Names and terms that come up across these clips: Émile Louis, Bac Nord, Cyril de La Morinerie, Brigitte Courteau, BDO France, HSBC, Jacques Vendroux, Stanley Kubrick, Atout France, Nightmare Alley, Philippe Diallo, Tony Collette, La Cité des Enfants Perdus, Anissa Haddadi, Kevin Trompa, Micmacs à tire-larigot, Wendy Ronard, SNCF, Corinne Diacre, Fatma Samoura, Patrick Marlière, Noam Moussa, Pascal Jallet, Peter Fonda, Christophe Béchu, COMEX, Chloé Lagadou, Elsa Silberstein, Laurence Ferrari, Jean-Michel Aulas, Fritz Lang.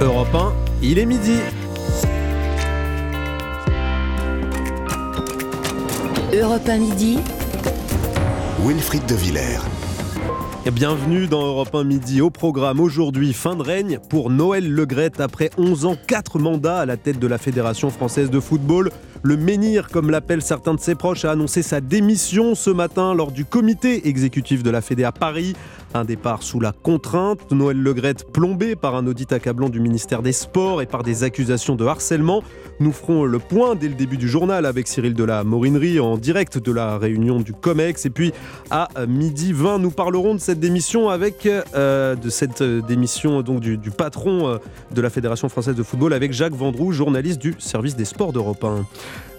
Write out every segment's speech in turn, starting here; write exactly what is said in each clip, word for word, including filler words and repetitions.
Europe un, il est midi. Europe un midi. Wilfrid De Villers. Bienvenue dans Europe un Midi. Au programme aujourd'hui, fin de règne pour Noël Le Graët. Après onze ans, quatre mandats à la tête de la Fédération Française de Football, le menhir, comme l'appellent certains de ses proches, a annoncé sa démission ce matin lors du comité exécutif de la Fédé à Paris. Un départ sous la contrainte. Noël Le Graët plombé par un audit accablant du ministère des Sports et par des accusations de harcèlement. Nous ferons le point dès le début du journal avec Cyril de La Morinerie en direct de la réunion du COMEX. Et puis à midi vingt, nous parlerons de cette démission avec euh, de cette démission donc du, du patron de la Fédération Française de Football avec Jacques Vendroux, journaliste du service des sports d'Europe un.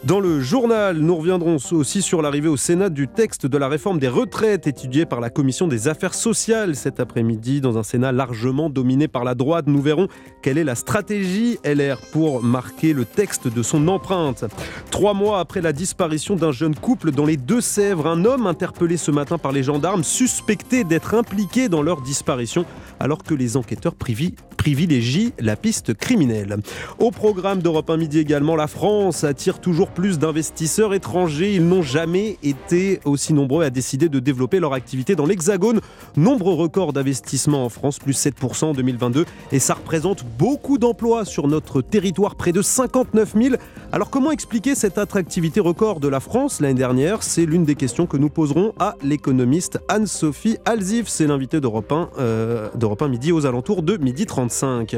Dans le journal, nous reviendrons aussi sur l'arrivée au Sénat du texte de la réforme des retraites étudié par la Commission des affaires sociales cet après-midi dans un Sénat largement dominé par la droite. Nous verrons quelle est la stratégie L R pour marquer le texte de son empreinte. Trois mois après la disparition d'un jeune couple dans les Deux-Sèvres, un homme interpellé ce matin par les gendarmes suspecté d'être impliqué dans leur disparition alors que les enquêteurs privilégient la piste criminelle. Au programme d'Europe un Midi également, la France attire toujours plus d'investisseurs étrangers. Ils n'ont jamais été aussi nombreux à décider de développer leur activité dans l'Hexagone. Nombreux records d'investissement en France, plus sept pour cent en deux mille vingt-deux. Et ça représente beaucoup d'emplois sur notre territoire, près de cinquante-neuf mille. Alors comment expliquer cette attractivité record de la France l'année dernière ? C'est l'une des questions que nous poserons à l'économiste Anne-Sophie Alziv. C'est l'invitée d'Europe un, euh, d'Europe un Midi aux alentours de midi trente-cinq.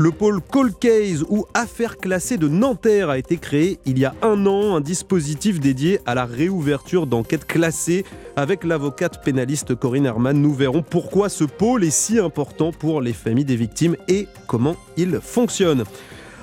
Le pôle Cold Case ou Affaires classées de Nanterre a été créé il y a un an, un dispositif dédié à la réouverture d'enquêtes classées. Avec l'avocate pénaliste Corinne Herrmann, nous verrons pourquoi ce pôle est si important pour les familles des victimes et comment il fonctionne.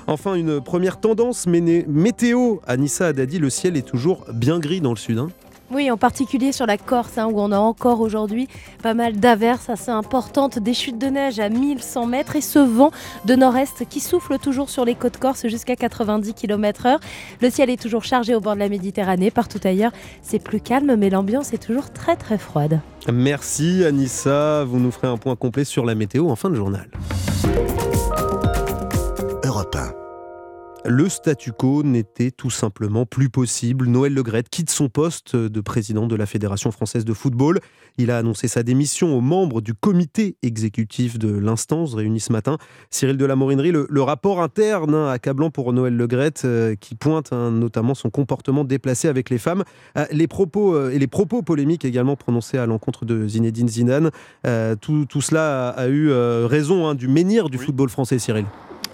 Enfin, une première tendance, météo. Anissa Haddadi, le ciel est toujours bien gris dans le sud, hein ? Oui, en particulier sur la Corse, hein, où on a encore aujourd'hui pas mal d'averses assez importantes, des chutes de neige à mille cent mètres et ce vent de nord-est qui souffle toujours sur les côtes corses jusqu'à quatre-vingt-dix kilomètres heure. Le ciel est toujours chargé au bord de la Méditerranée. Partout ailleurs, c'est plus calme, mais l'ambiance est toujours très très froide. Merci Anissa, vous nous ferez un point complet sur la météo en fin de journal. Europe un. Le statu quo n'était tout simplement plus possible. Noël Le Graët quitte son poste de président de la Fédération Française de Football. Il a annoncé sa démission aux membres du comité exécutif de l'instance réuni ce matin. Cyril de La Morinerie, le, le rapport interne hein, accablant pour Noël Le Graët euh, qui pointe hein, notamment son comportement déplacé avec les femmes. Euh, les propos, euh, et les propos polémiques également prononcés à l'encontre de Zinedine Zidane. Euh, tout, tout cela a, a eu euh, raison hein, du menhir du oui. football français, Cyril.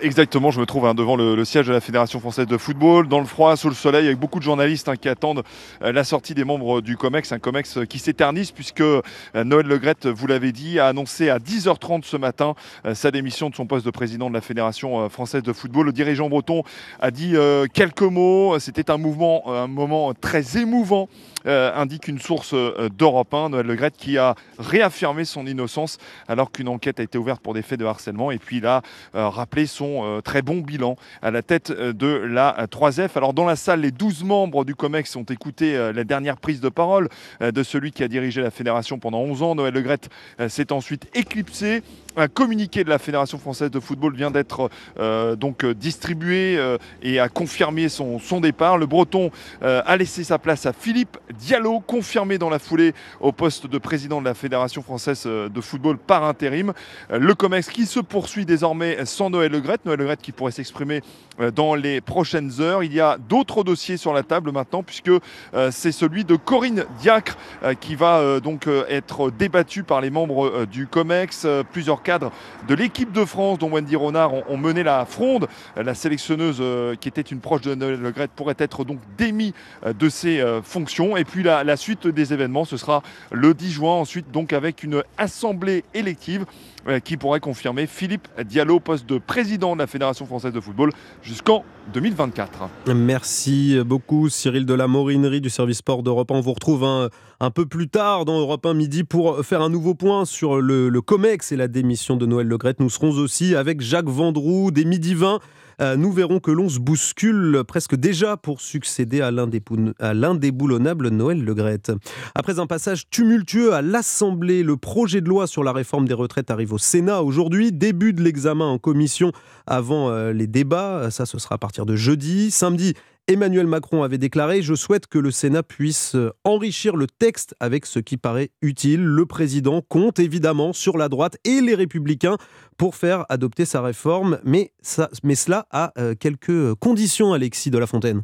Exactement, je me trouve hein, devant le, le siège de la Fédération Française de Football, dans le froid, sous le soleil, avec beaucoup de journalistes hein, qui attendent euh, la sortie des membres du COMEX, un COMEX qui s'éternise puisque euh, Noël Le Graët, vous l'avez dit, a annoncé à dix heures trente ce matin euh, sa démission de son poste de président de la Fédération euh, Française de Football. Le dirigeant breton a dit euh, quelques mots, c'était un mouvement, un moment très émouvant, euh, indique une source euh, d'Europe un, Noël Le Graët qui a réaffirmé son innocence alors qu'une enquête a été ouverte pour des faits de harcèlement et puis il a euh, rappelé son Euh, très bon bilan à la tête de la trois F. Alors dans la salle, les douze membres du COMEX ont écouté euh, la dernière prise de parole euh, de celui qui a dirigé la fédération pendant onze ans. Noël Le Graët euh, s'est ensuite éclipsé. Un communiqué de la Fédération Française de Football vient d'être euh, donc distribué euh, et a confirmé son, son départ. Le Breton euh, a laissé sa place à Philippe Diallo, confirmé dans la foulée au poste de président de la Fédération Française de Football par intérim. Euh, le COMEX qui se poursuit désormais sans Noël Le Graët. Noël Le Graët qui pourrait s'exprimer euh, dans les prochaines heures. Il y a d'autres dossiers sur la table maintenant puisque euh, c'est celui de Corinne Diacre euh, qui va euh, donc euh, être débattu par les membres euh, du COMEX. Euh, plusieurs cadre de l'équipe de France dont Wendy Ronard ont, ont mené la fronde. La sélectionneuse euh, qui était une proche de Noël Le Graët pourrait être donc démise euh, de ses euh, fonctions. Et puis la, la suite des événements, ce sera le dix juin ensuite donc avec une assemblée élective euh, qui pourrait confirmer Philippe Diallo, poste de président de la Fédération Française de Football jusqu'en deux mille vingt-quatre. Merci beaucoup Cyril de La Morinerie du service sport d'Europe un. On vous retrouve un, un peu plus tard dans Europe un Midi pour faire un nouveau point sur le, le COMEX et la démission de Noël Le Graët. Nous serons aussi avec Jacques Vendroux dès midi vingt Euh, nous verrons que l'on se bouscule presque déjà pour succéder à l'indéboulonnable Noël Le Graët. Après un passage tumultueux à l'Assemblée, le projet de loi sur la réforme des retraites arrive au Sénat aujourd'hui. Début de l'examen en commission avant euh, les débats. Ça, ce sera à partir de jeudi. Samedi, Emmanuel Macron avait déclaré « Je souhaite que le Sénat puisse enrichir le texte avec ce qui paraît utile. Le président compte évidemment sur la droite et les Républicains pour faire adopter sa réforme. Mais, ça, mais cela a quelques conditions, Alexis de La Fontaine. »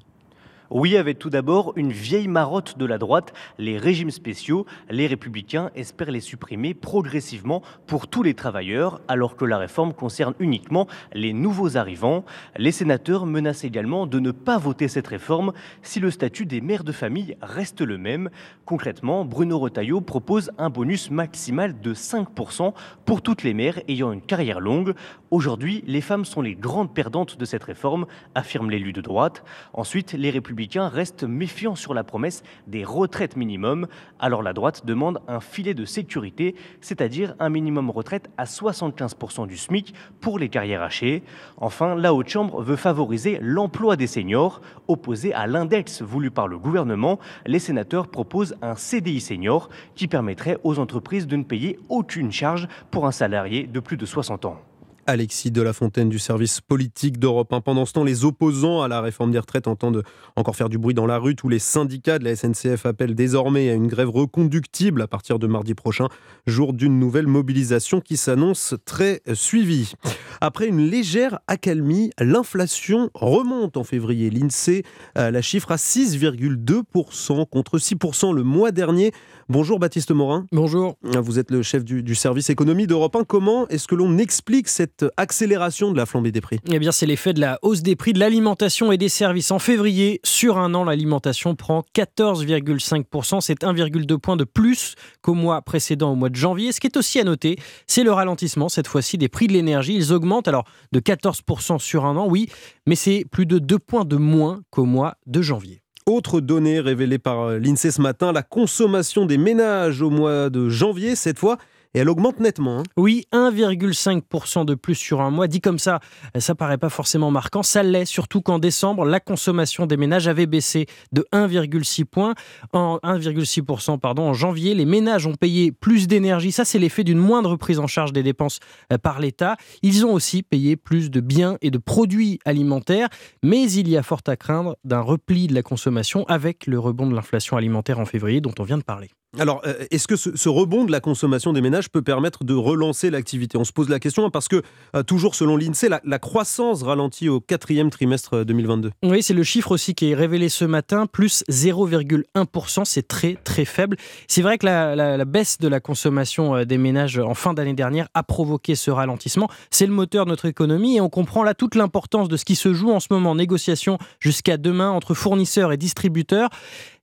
Oui, avec tout d'abord une vieille marotte de la droite, les régimes spéciaux. Les Républicains espèrent les supprimer progressivement pour tous les travailleurs, alors que la réforme concerne uniquement les nouveaux arrivants. Les sénateurs menacent également de ne pas voter cette réforme si le statut des mères de famille reste le même. Concrètement, Bruno Retailleau propose un bonus maximal de cinq pour cent pour toutes les mères ayant une carrière longue. Aujourd'hui, les femmes sont les grandes perdantes de cette réforme, affirment l'élu de droite. Ensuite, les Républicains reste méfiant sur la promesse des retraites minimum. Alors la droite demande un filet de sécurité, c'est-à-dire un minimum retraite à soixante-quinze pour cent du SMIC pour les carrières hachées. Enfin, la Haute Chambre veut favoriser l'emploi des seniors. Opposé à l'index voulu par le gouvernement, les sénateurs proposent un C D I senior qui permettrait aux entreprises de ne payer aucune charge pour un salarié de plus de soixante ans. Alexis de La Fontaine du service politique d'Europe. Pendant ce temps, les opposants à la réforme des retraites entendent encore faire du bruit dans la rue. Tous les syndicats de la S N C F appellent désormais à une grève reconductible à partir de mardi prochain, jour d'une nouvelle mobilisation qui s'annonce très suivie. Après une légère accalmie, l'inflation remonte en février. L'I N S E E la chiffre à six virgule deux pour cent contre six pour cent le mois dernier. Bonjour Baptiste Morin. Bonjour. Vous êtes le chef du, du service économie d'Europe un. Comment est-ce que l'on explique cette accélération de la flambée des prix? Eh bien, c'est l'effet de la hausse des prix de l'alimentation et des services. En février, sur un an, l'alimentation prend quatorze virgule cinq pour cent. C'est un virgule deux point de plus qu'au mois précédent, au mois de janvier. Ce qui est aussi à noter, c'est le ralentissement, cette fois-ci, des prix de l'énergie. Ils augmentent alors de quatorze pour cent sur un an, oui, mais c'est plus de deux points de moins qu'au mois de janvier. Autre donnée révélée par l'I N S E E ce matin, la consommation des ménages au mois de janvier, cette fois, et elle augmente nettement. Hein. Oui, un virgule cinq pour cent de plus sur un mois. Dit comme ça, ça paraît pas forcément marquant. Ça l'est, surtout qu'en décembre, la consommation des ménages avait baissé de un virgule six point. En un virgule six pour cent, pardon, en janvier, les ménages ont payé plus d'énergie. Ça, c'est l'effet d'une moindre prise en charge des dépenses par l'État. Ils ont aussi payé plus de biens et de produits alimentaires. Mais il y a fort à craindre d'un repli de la consommation avec le rebond de l'inflation alimentaire en février dont on vient de parler. Alors, est-ce que ce, ce rebond de la consommation des ménages peut permettre de relancer l'activité ? On se pose la question parce que, euh, toujours selon l'I N S E E, la, la croissance ralentit au quatrième trimestre deux mille vingt-deux. Oui, c'est le chiffre aussi qui est révélé ce matin, plus zéro virgule un pour cent, c'est très très faible. C'est vrai que la, la, la baisse de la consommation des ménages en fin d'année dernière a provoqué ce ralentissement. C'est le moteur de notre économie et on comprend là toute l'importance de ce qui se joue en ce moment. Négociations jusqu'à demain entre fournisseurs et distributeurs.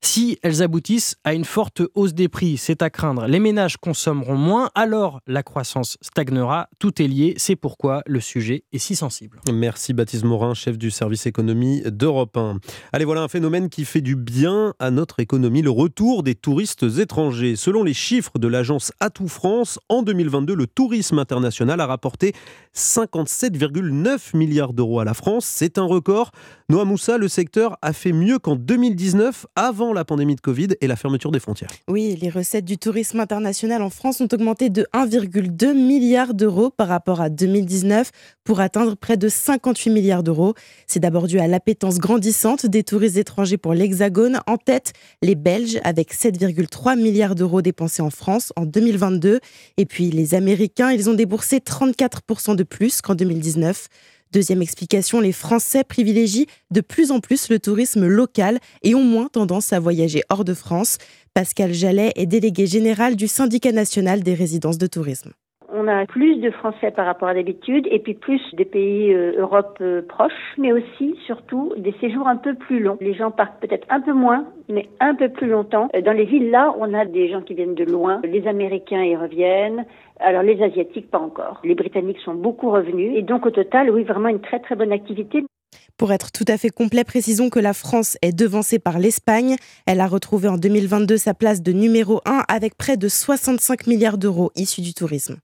Si elles aboutissent à une forte hausse des prix, c'est à craindre. Les ménages consommeront moins, alors la croissance stagnera. Tout est lié, c'est pourquoi le sujet est si sensible. Merci Baptiste Morin, chef du service économie d'Europe un. Allez, voilà un phénomène qui fait du bien à notre économie, le retour des touristes étrangers. Selon les chiffres de l'agence Atout France, en deux mille vingt-deux, le tourisme international a rapporté cinquante-sept virgule neuf milliards d'euros à la France. C'est un record. Noam Moussa, le secteur a fait mieux qu'en deux mille dix-neuf, avant la pandémie de Covid et la fermeture des frontières. Oui, les recettes du tourisme international en France ont augmenté de un virgule deux milliard d'euros par rapport à deux mille dix-neuf pour atteindre près de cinquante-huit milliards d'euros. C'est d'abord dû à l'appétence grandissante des touristes étrangers pour l'Hexagone. En tête, les Belges avec sept virgule trois milliards d'euros dépensés en France en deux mille vingt-deux. Et puis les Américains, ils ont déboursé trente-quatre pour cent de plus qu'en deux mille dix-neuf. Deuxième explication, les Français privilégient de plus en plus le tourisme local et ont moins tendance à voyager hors de France. Pascal Jallet est délégué général du syndicat national des résidences de tourisme. On a plus de Français par rapport à d'habitude et puis plus des pays euh, Europe euh, proches, mais aussi, surtout, des séjours un peu plus longs. Les gens partent peut-être un peu moins, mais un peu plus longtemps. Dans les villes, là, on a des gens qui viennent de loin. Les Américains y reviennent. Alors les Asiatiques, pas encore. Les Britanniques sont beaucoup revenus. Et donc, au total, oui, vraiment une très très bonne activité. Pour être tout à fait complet, précisons que la France est devancée par l'Espagne. Elle a retrouvé en deux mille vingt-deux sa place de numéro un avec près de soixante-cinq milliards d'euros issus du tourisme.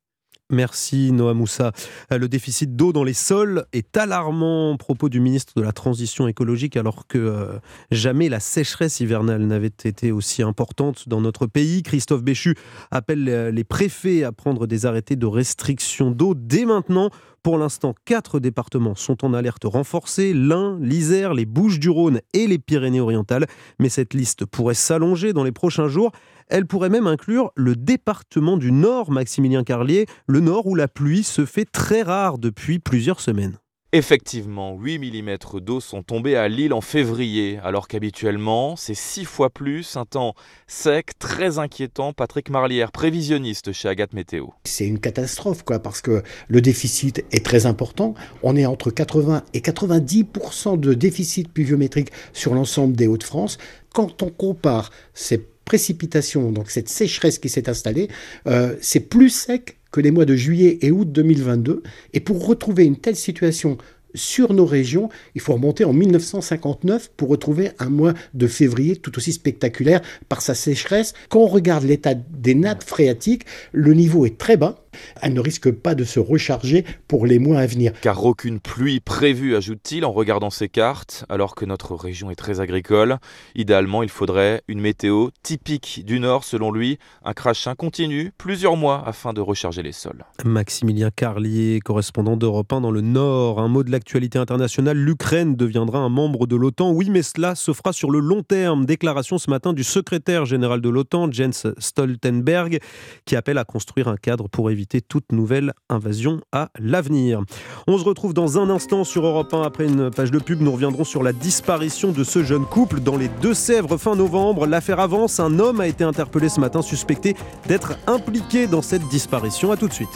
Merci Noam Moussa. Le déficit d'eau dans les sols est alarmant, propos du ministre de la Transition écologique, alors que euh, jamais la sécheresse hivernale n'avait été aussi importante dans notre pays. Christophe Béchu appelle les préfets à prendre des arrêtés de restriction d'eau dès maintenant. Pour l'instant, quatre départements sont en alerte renforcée, l'Ain, l'Isère, les Bouches-du-Rhône et les Pyrénées-Orientales. Mais cette liste pourrait s'allonger dans les prochains jours. Elle pourrait même inclure le département du Nord, Maximilien Carlier, le Nord où la pluie se fait très rare depuis plusieurs semaines. Effectivement, huit millimètres d'eau sont tombés à Lille en février, alors qu'habituellement, c'est six fois plus, un temps sec, très inquiétant. Patrick Marlière, prévisionniste chez Agathe Météo. C'est une catastrophe, quoi, parce que le déficit est très important. On est entre quatre-vingts et quatre-vingt-dix pour cent de déficit pluviométrique sur l'ensemble des Hauts-de-France. Quand on compare ces précipitations, donc cette sécheresse qui s'est installée, euh, c'est plus sec que les mois de juillet et août deux mille vingt-deux. Et pour retrouver une telle situation sur nos régions, il faut remonter en mille neuf cent cinquante-neuf pour retrouver un mois de février tout aussi spectaculaire par sa sécheresse. Quand on regarde l'état des nappes phréatiques, le niveau est très bas. Elle ne risque pas de se recharger pour les mois à venir. Car aucune pluie prévue, ajoute-t-il en regardant ses cartes, alors que notre région est très agricole. Idéalement, il faudrait une météo typique du Nord, selon lui. Un crachin continu, plusieurs mois, afin de recharger les sols. Maximilien Carlier, correspondant d'Europe un dans le Nord. Un mot de l'actualité internationale, l'Ukraine deviendra un membre de l'OTAN. Oui, mais cela se fera sur le long terme. Déclaration ce matin du secrétaire général de l'OTAN, Jens Stoltenberg, qui appelle à construire un cadre pour éviter toute nouvelle invasion à l'avenir. On se retrouve dans un instant sur Europe un. Après une page de pub, nous reviendrons sur la disparition de ce jeune couple dans les Deux-Sèvres fin novembre. L'affaire avance. Un homme a été interpellé ce matin, suspecté d'être impliqué dans cette disparition. A tout de suite.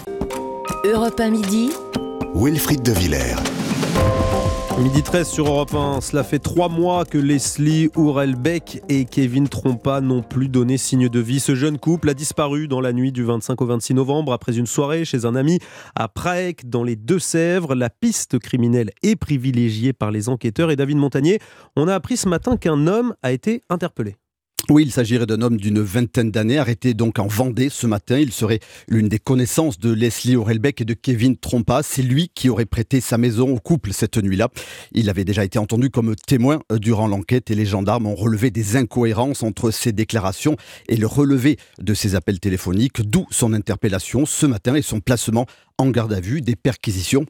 Europe un midi. Wilfrid De Villers. midi treize sur Europe un, cela fait trois mois que Leslie Hoorelbeke et Kevin Trompa n'ont plus donné signe de vie. Ce jeune couple a disparu dans la nuit du vingt-cinq au vingt-six novembre après une soirée chez un ami à Praec dans les Deux-Sèvres. La piste criminelle est privilégiée par les enquêteurs et David Montagnier, on a appris ce matin qu'un homme a été interpellé. Oui, il s'agirait d'un homme d'une vingtaine d'années, arrêté donc en Vendée ce matin. Il serait l'une des connaissances de Leslie Hoorelbeke et de Kevin Trompa. C'est lui qui aurait prêté sa maison au couple cette nuit-là. Il avait déjà été entendu comme témoin durant l'enquête et les gendarmes ont relevé des incohérences entre ses déclarations et le relevé de ses appels téléphoniques, d'où son interpellation ce matin et son placement en garde à vue. Des perquisitions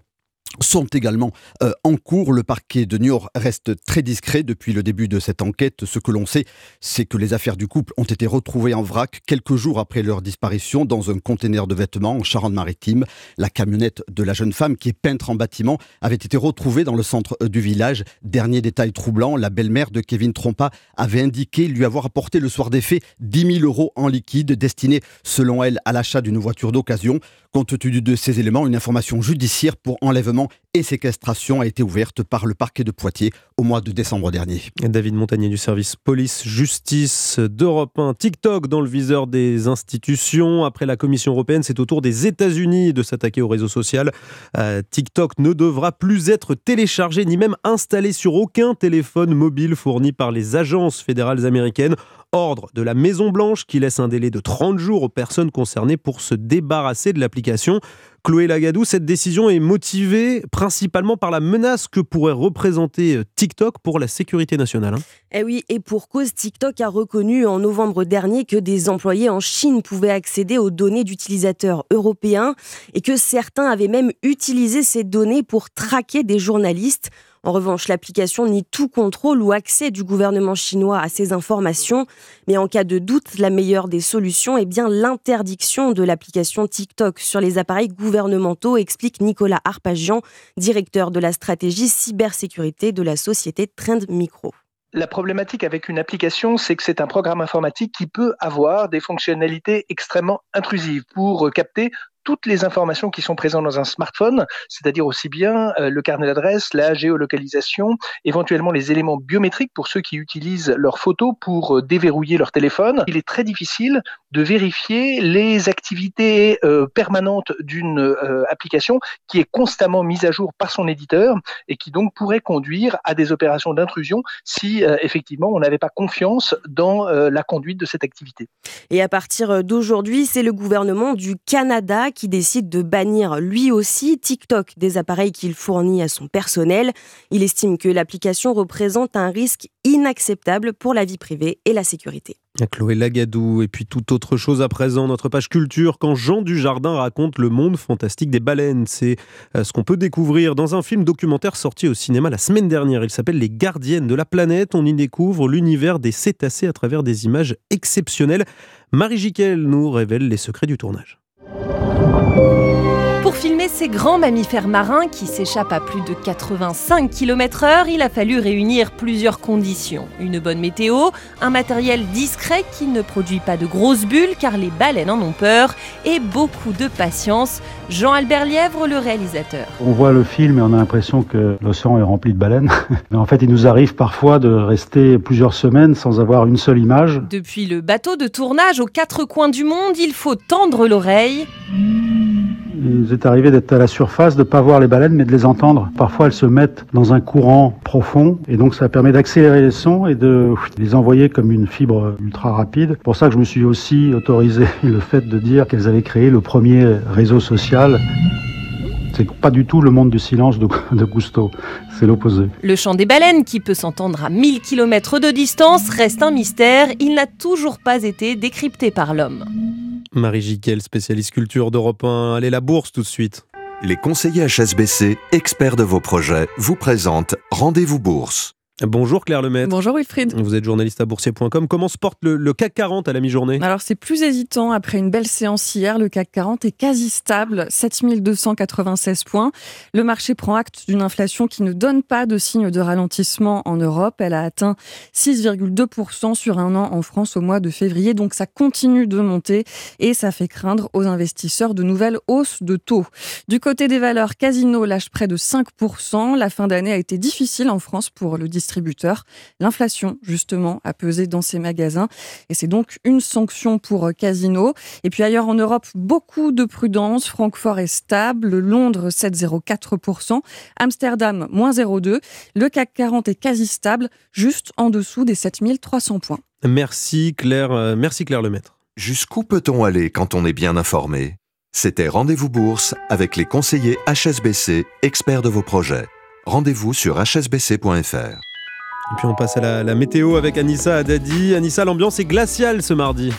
sont également euh, en cours. Le parquet de Niort reste très discret depuis le début de cette enquête. Ce que l'on sait, c'est que les affaires du couple ont été retrouvées en vrac quelques jours après leur disparition dans un conteneur de vêtements en Charente-Maritime. La camionnette de la jeune femme, qui est peintre en bâtiment, avait été retrouvée dans le centre du village. Dernier détail troublant, la belle-mère de Kevin Trompa avait indiqué lui avoir apporté le soir des faits dix mille euros en liquide destinés, selon elle, à l'achat d'une voiture d'occasion. Compte tenu de ces éléments, une information judiciaire pour enlèvement et séquestration a été ouverte par le parquet de Poitiers au mois de décembre dernier. David Montagnier du service police-justice d'Europe un. TikTok dans le viseur des institutions. Après la Commission européenne, c'est au tour des États-Unis de s'attaquer au réseau social. Euh, TikTok ne devra plus être téléchargé ni même installé sur aucun téléphone mobile fourni par les agences fédérales américaines. Ordre de la Maison-Blanche qui laisse un délai de trente jours aux personnes concernées pour se débarrasser de l'application. Chloé Lagadou, cette décision est motivée principalement par la menace que pourrait représenter TikTok pour la sécurité nationale. Eh oui, et pour cause, TikTok a reconnu en novembre dernier que des employés en Chine pouvaient accéder aux données d'utilisateurs européens et que certains avaient même utilisé ces données pour traquer des journalistes. En revanche, l'application nie tout contrôle ou accès du gouvernement chinois à ces informations. Mais en cas de doute, la meilleure des solutions est bien l'interdiction de l'application TikTok sur les appareils gouvernementaux, explique Nicolas Harpagian, directeur de la stratégie cybersécurité de la société Trend Micro. La problématique avec une application, c'est que c'est un programme informatique qui peut avoir des fonctionnalités extrêmement intrusives pour capter toutes les informations qui sont présentes dans un smartphone, c'est-à-dire aussi bien le carnet d'adresse, la géolocalisation, éventuellement les éléments biométriques pour ceux qui utilisent leurs photos pour déverrouiller leur téléphone. Il est très difficile de vérifier les activités euh, permanentes d'une euh, application qui est constamment mise à jour par son éditeur et qui donc pourrait conduire à des opérations d'intrusion si euh, effectivement on n'avait pas confiance dans euh, la conduite de cette activité. Et à partir d'aujourd'hui, c'est le gouvernement du Canada qui décide de bannir lui aussi TikTok des appareils qu'il fournit à son personnel. Il estime que l'application représente un risque inacceptable pour la vie privée et la sécurité. Chloé Lagadou, et puis toute autre chose à présent, notre page culture, quand Jean Dujardin raconte le monde fantastique des baleines. C'est ce qu'on peut découvrir dans un film documentaire sorti au cinéma la semaine dernière. Il s'appelle « Les gardiennes de la planète ». On y découvre l'univers des cétacés à travers des images exceptionnelles. Marie Giquel nous révèle les secrets du tournage. Pour filmer ces grands mammifères marins qui s'échappent à plus de quatre-vingt-cinq kilomètres heure, il a fallu réunir plusieurs conditions. Une bonne météo, un matériel discret qui ne produit pas de grosses bulles car les baleines en ont peur, et beaucoup de patience. Jean-Albert Lièvre, le réalisateur. On voit le film et on a l'impression que l'océan est rempli de baleines. Mais en fait, il nous arrive parfois de rester plusieurs semaines sans avoir une seule image. Depuis le bateau de tournage aux quatre coins du monde, il faut tendre l'oreille. Il nous est arrivé d'être à la surface, de ne pas voir les baleines, mais de les entendre. Parfois, elles se mettent dans un courant profond, et donc ça permet d'accélérer les sons et de les envoyer comme une fibre ultra rapide. C'est pour ça que je me suis aussi autorisé le fait de dire qu'elles avaient créé le premier réseau social. C'est pas du tout le monde du silence de, de Cousteau, c'est l'opposé. Le chant des baleines, qui peut s'entendre à mille kilomètres de distance, reste un mystère. Il n'a toujours pas été décrypté par l'homme. Marie Giquel, spécialiste culture d'Europe un. Allez, la bourse tout de suite. Les conseillers H S B C, experts de vos projets, vous présentent Rendez-vous Bourse. Bonjour Claire Lemaitre. Bonjour Wilfrid. Vous êtes journaliste à boursier point com. Comment se porte le, le C A C quarante à la mi-journée ? Alors c'est plus hésitant. Après une belle séance hier, le C A C quarante est quasi stable, sept mille deux cent quatre-vingt-seize points. Le marché prend acte d'une inflation qui ne donne pas de signe de ralentissement en Europe. Elle a atteint six virgule deux pour cent sur un an en France au mois de février. Donc ça continue de monter et ça fait craindre aux investisseurs de nouvelles hausses de taux. Du côté des valeurs, Casino lâche près de cinq pour cent. La fin d'année a été difficile en France pour le distributeur. L'inflation, justement, a pesé dans ces magasins et c'est donc une sanction pour Casino. Et puis ailleurs en Europe, beaucoup de prudence. Francfort est stable, Londres sept virgule zéro quatre pour cent, Amsterdam moins zéro virgule deux pour cent. Le C A C quarante est quasi stable, juste en dessous des sept mille trois cents points. Merci Claire, merci Claire Lemaitre. Jusqu'où peut-on aller quand on est bien informé ? C'était Rendez-vous Bourse avec les conseillers H S B C, experts de vos projets. Rendez-vous sur h s b c point f r. Et puis on passe à la, la météo avec Anissa Haddadi. Anissa, l'ambiance est glaciale ce mardi.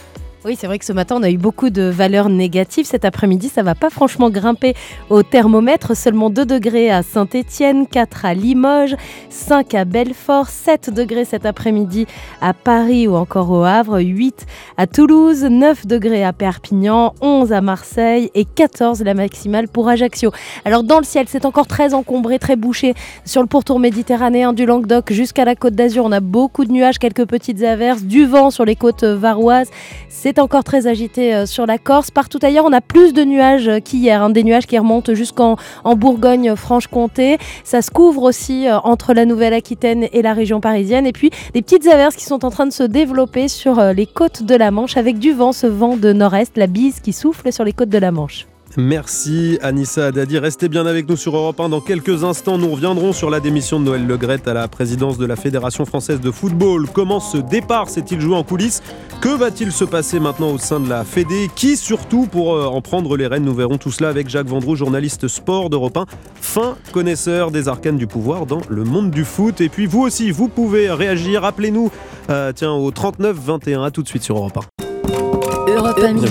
Oui, c'est vrai que ce matin, on a eu beaucoup de valeurs négatives. Cet après-midi, ça ne va pas franchement grimper au thermomètre. Seulement deux degrés à Saint-Étienne, quatre à Limoges, cinq à Belfort, sept degrés cet après-midi à Paris ou encore au Havre, huit à Toulouse, neuf degrés à Perpignan, onze à Marseille et quatorze la maximale pour Ajaccio. Alors dans le ciel, c'est encore très encombré, très bouché. Sur le pourtour méditerranéen du Languedoc jusqu'à la Côte d'Azur, on a beaucoup de nuages, quelques petites averses, du vent sur les côtes varoises. C'est encore très agité sur la Corse. Partout ailleurs, on a plus de nuages qu'hier, hein, des nuages qui remontent jusqu'en en Bourgogne-Franche-Comté. Ça se couvre aussi euh, entre la Nouvelle-Aquitaine et la région parisienne. Et puis, des petites averses qui sont en train de se développer sur euh, les côtes de la Manche avec du vent, ce vent de nord-est, la bise qui souffle sur les côtes de la Manche. Merci Anissa Haddadi. Restez bien avec nous sur Europe un. Dans quelques instants, nous reviendrons sur la démission de Noël Le Graët à la présidence de la Fédération française de football. Comment ce départ s'est-il joué en coulisses ? Que va-t-il se passer maintenant au sein de la Fédé ? Qui surtout pour en prendre les rênes ? Nous verrons tout cela avec Jacques Vendroux, journaliste sport d'Europe un, fin connaisseur des arcanes du pouvoir dans le monde du foot. Et puis vous aussi, vous pouvez réagir. Appelez-nous euh, tiens, au trente-neuf vingt et un. À tout de suite sur Europe un. Europe un midi.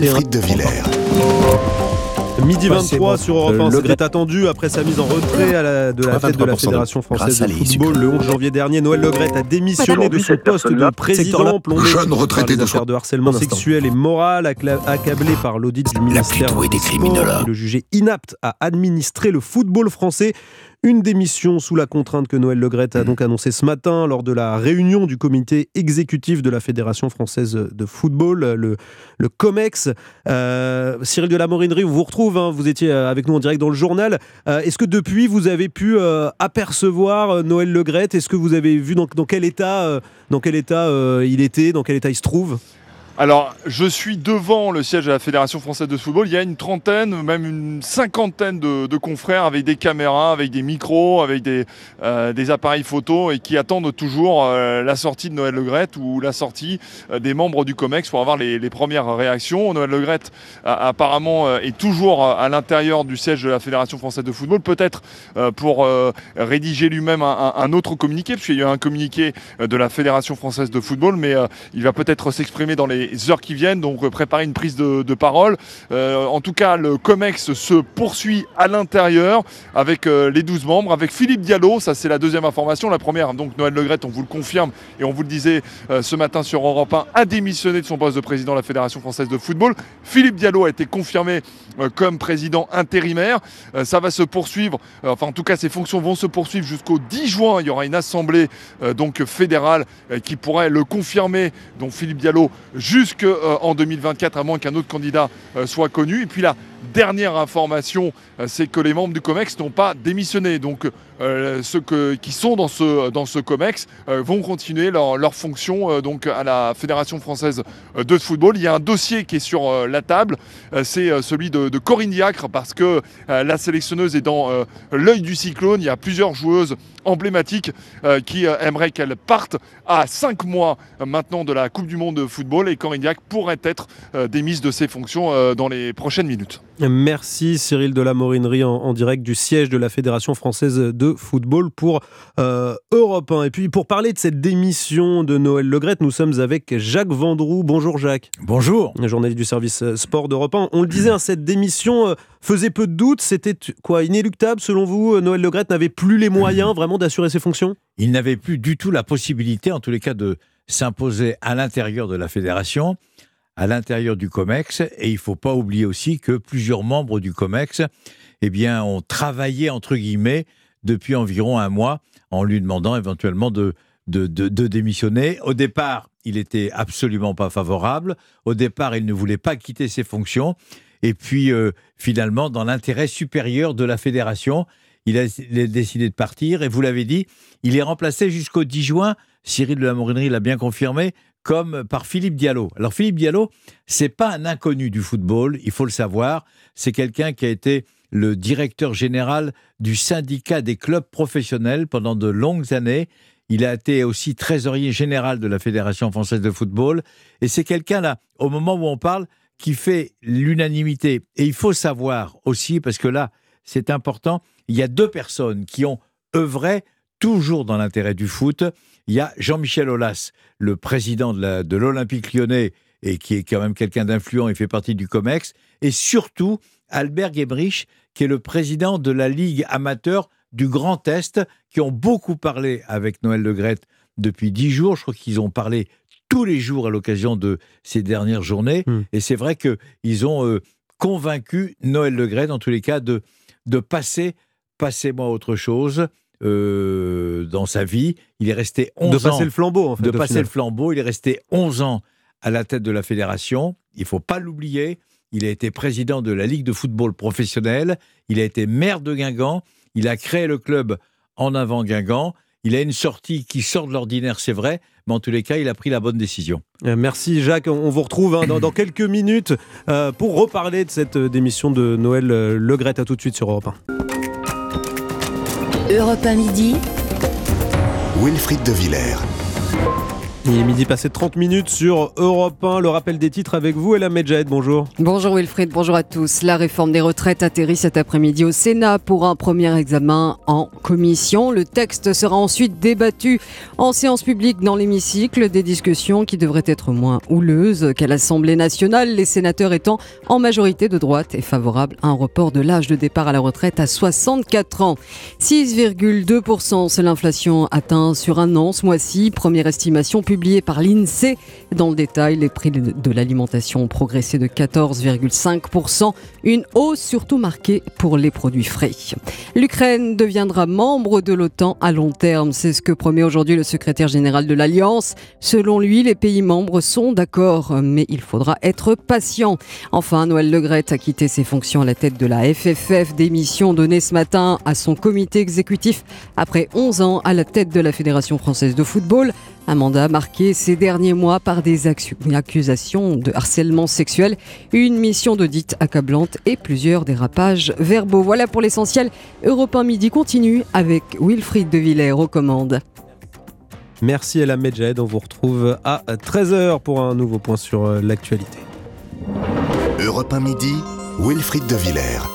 Wilfrid De Villers. Midi vingt-trois sur Europe un. C'était attendu après sa mise en retrait à la, de la fête de la Fédération française de football le onze janvier dernier. Noël Le Graët a démissionné de son poste de président, plongé par les affaires de harcèlement sexuel et moral, accablé par l'audit du ministère des Sports, le jugé inapte à administrer le football français. Une démission sous la contrainte que Noël Le Graët a donc annoncée ce matin lors de la réunion du comité exécutif de la Fédération française de football, le, le COMEX. Euh, Cyril de La Morinerie, on vous retrouve, hein, vous étiez avec nous en direct dans le journal. Euh, est-ce que depuis, vous avez pu euh, apercevoir Noël Le Graët ? Est-ce que vous avez vu dans, dans quel état, euh, dans quel état euh, il était, dans quel état il se trouve ? Alors, je suis devant le siège de la Fédération Française de Football. Il y a une trentaine, même une cinquantaine de, de confrères avec des caméras, avec des micros, avec des, euh, des appareils photos et qui attendent toujours euh, la sortie de Noël Le Graët ou la sortie euh, des membres du COMEX pour avoir les, les premières réactions. Noël Le Graët a, apparemment euh, est toujours à l'intérieur du siège de la Fédération Française de Football, peut-être euh, pour euh, rédiger lui-même un, un autre communiqué, puisqu'il y a eu un communiqué de la Fédération Française de Football, mais euh, il va peut-être s'exprimer dans les heures qui viennent, donc préparer une prise de, de parole. Euh, en tout cas, le COMEX se poursuit à l'intérieur avec euh, les douze membres, avec Philippe Diallo, ça c'est la deuxième information. La première, donc Noël Le Graët, on vous le confirme et on vous le disait euh, ce matin sur Europe un, a démissionné de son poste de président de la Fédération Française de Football. Philippe Diallo a été confirmé euh, comme président intérimaire. Euh, ça va se poursuivre, euh, enfin en tout cas ses fonctions vont se poursuivre jusqu'au dix juin. Il y aura une assemblée euh, donc fédérale euh, qui pourrait le confirmer, donc Philippe Diallo, jusqu'en deux mille vingt-quatre, à moins qu'un autre candidat soit connu. Et puis la dernière information, c'est que les membres du COMEX n'ont pas démissionné. Donc euh, ceux que, qui sont dans ce, dans ce COMEX euh, vont continuer leur, leur fonction euh, donc à la Fédération Française de Football. Il y a un dossier qui est sur euh, la table, euh, c'est euh, celui de, de Corinne Diacre, parce que euh, la sélectionneuse est dans euh, l'œil du cyclone. Il y a plusieurs joueuses emblématiques euh, qui euh, aimeraient qu'elle parte à cinq mois euh, maintenant de la Coupe du Monde de football, et Corinne Diacre pourrait être euh, démise de ses fonctions euh, dans les prochaines minutes. Merci Cyril de La Morinerie en, en direct du siège de la Fédération Française de Football pour euh, Europe un. Et puis pour parler de cette démission de Noël Le Graët, nous sommes avec Jacques Vendroux. Bonjour Jacques. Bonjour. Journaliste du service sport d'Europe un. On le disait, cette démission faisait peu de doute. C'était quoi, inéluctable selon vous? Noël Le Graët n'avait plus les moyens vraiment d'assurer ses fonctions? Il n'avait plus du tout la possibilité, en tous les cas, de s'imposer à l'intérieur de la Fédération, à l'intérieur du COMEX, et il ne faut pas oublier aussi que plusieurs membres du COMEX, eh bien, ont travaillé, entre guillemets, depuis environ un mois, en lui demandant éventuellement de, de, de, de démissionner. Au départ, il n'était absolument pas favorable. Au départ, il ne voulait pas quitter ses fonctions. Et puis, euh, finalement, dans l'intérêt supérieur de la Fédération, il a, il a décidé de partir. Et vous l'avez dit, il est remplacé jusqu'au dix juin. Cyril de La Morinerie l'a bien confirmé, comme par Philippe Diallo. Alors Philippe Diallo, c'est pas un inconnu du football, il faut le savoir. C'est quelqu'un qui a été le directeur général du syndicat des clubs professionnels pendant de longues années. Il a été aussi trésorier général de la Fédération Française de Football. Et c'est quelqu'un là, au moment où on parle, qui fait l'unanimité. Et il faut savoir aussi, parce que là, c'est important, il y a deux personnes qui ont œuvré toujours dans l'intérêt du foot. Il y a Jean-Michel Aulas, le président de, la, de l'Olympique lyonnais, et qui est quand même quelqu'un d'influent, il fait partie du COMEX, et surtout Albert Gemrich, qui est le président de la Ligue amateur du Grand Est, qui ont beaucoup parlé avec Noël Le Graët depuis dix jours. Je crois qu'ils ont parlé tous les jours à l'occasion de ces dernières journées, mmh. et c'est vrai qu'ils ont euh, convaincu Noël Le Graët, en tous les cas, de, de passer, passez-moi autre chose. Euh, dans sa vie, il est resté onze ans... De passer ans, le flambeau, en fait. De passer final. le flambeau, il est resté onze ans à la tête de la Fédération. Il ne faut pas l'oublier, il a été président de la Ligue de football professionnelle, il a été maire de Guingamp, il a créé le club En Avant Guingamp, il a une sortie qui sort de l'ordinaire, c'est vrai, mais en tous les cas, il a pris la bonne décision. Merci Jacques, on vous retrouve hein, dans, dans quelques minutes euh, pour reparler de cette démission de Noël Le Graët. À tout de suite sur Europe un. Europe un midi. Wilfrid De Villers. Il est midi passé trente minutes sur Europe un. Le rappel des titres avec vous, Ella Medjahed, bonjour. Bonjour Wilfried, bonjour à tous. La réforme des retraites atterrit cet après-midi au Sénat pour un premier examen en commission. Le texte sera ensuite débattu en séance publique dans l'hémicycle. Des discussions qui devraient être moins houleuses qu'à l'Assemblée nationale. Les sénateurs étant en majorité de droite et favorables à un report de l'âge de départ à la retraite à soixante-quatre ans. six virgule deux pour cent, c'est l'inflation atteinte sur un an ce mois-ci. Première estimation publié par l'I N S E E. Dans le détail, les prix de l'alimentation ont progressé de quatorze virgule cinq pour cent. Une hausse surtout marquée pour les produits frais. L'Ukraine deviendra membre de l'OTAN à long terme. C'est ce que promet aujourd'hui le secrétaire général de l'Alliance. Selon lui, les pays membres sont d'accord, mais il faudra être patient. Enfin, Noël Le Graët a quitté ses fonctions à la tête de la F F F. Démission donnée ce matin à son comité exécutif après onze ans à la tête de la Fédération Française de Football. Amanda, marquée ces derniers mois par des accusations de harcèlement sexuel, une mission d'audit accablante et plusieurs dérapages verbaux. Voilà pour l'essentiel. Europe un Midi continue avec Wilfrid De Villers aux commandes. Merci Ella Medjed, on vous retrouve à treize heures pour un nouveau point sur l'actualité. Europe un Midi, Wilfrid De Villers.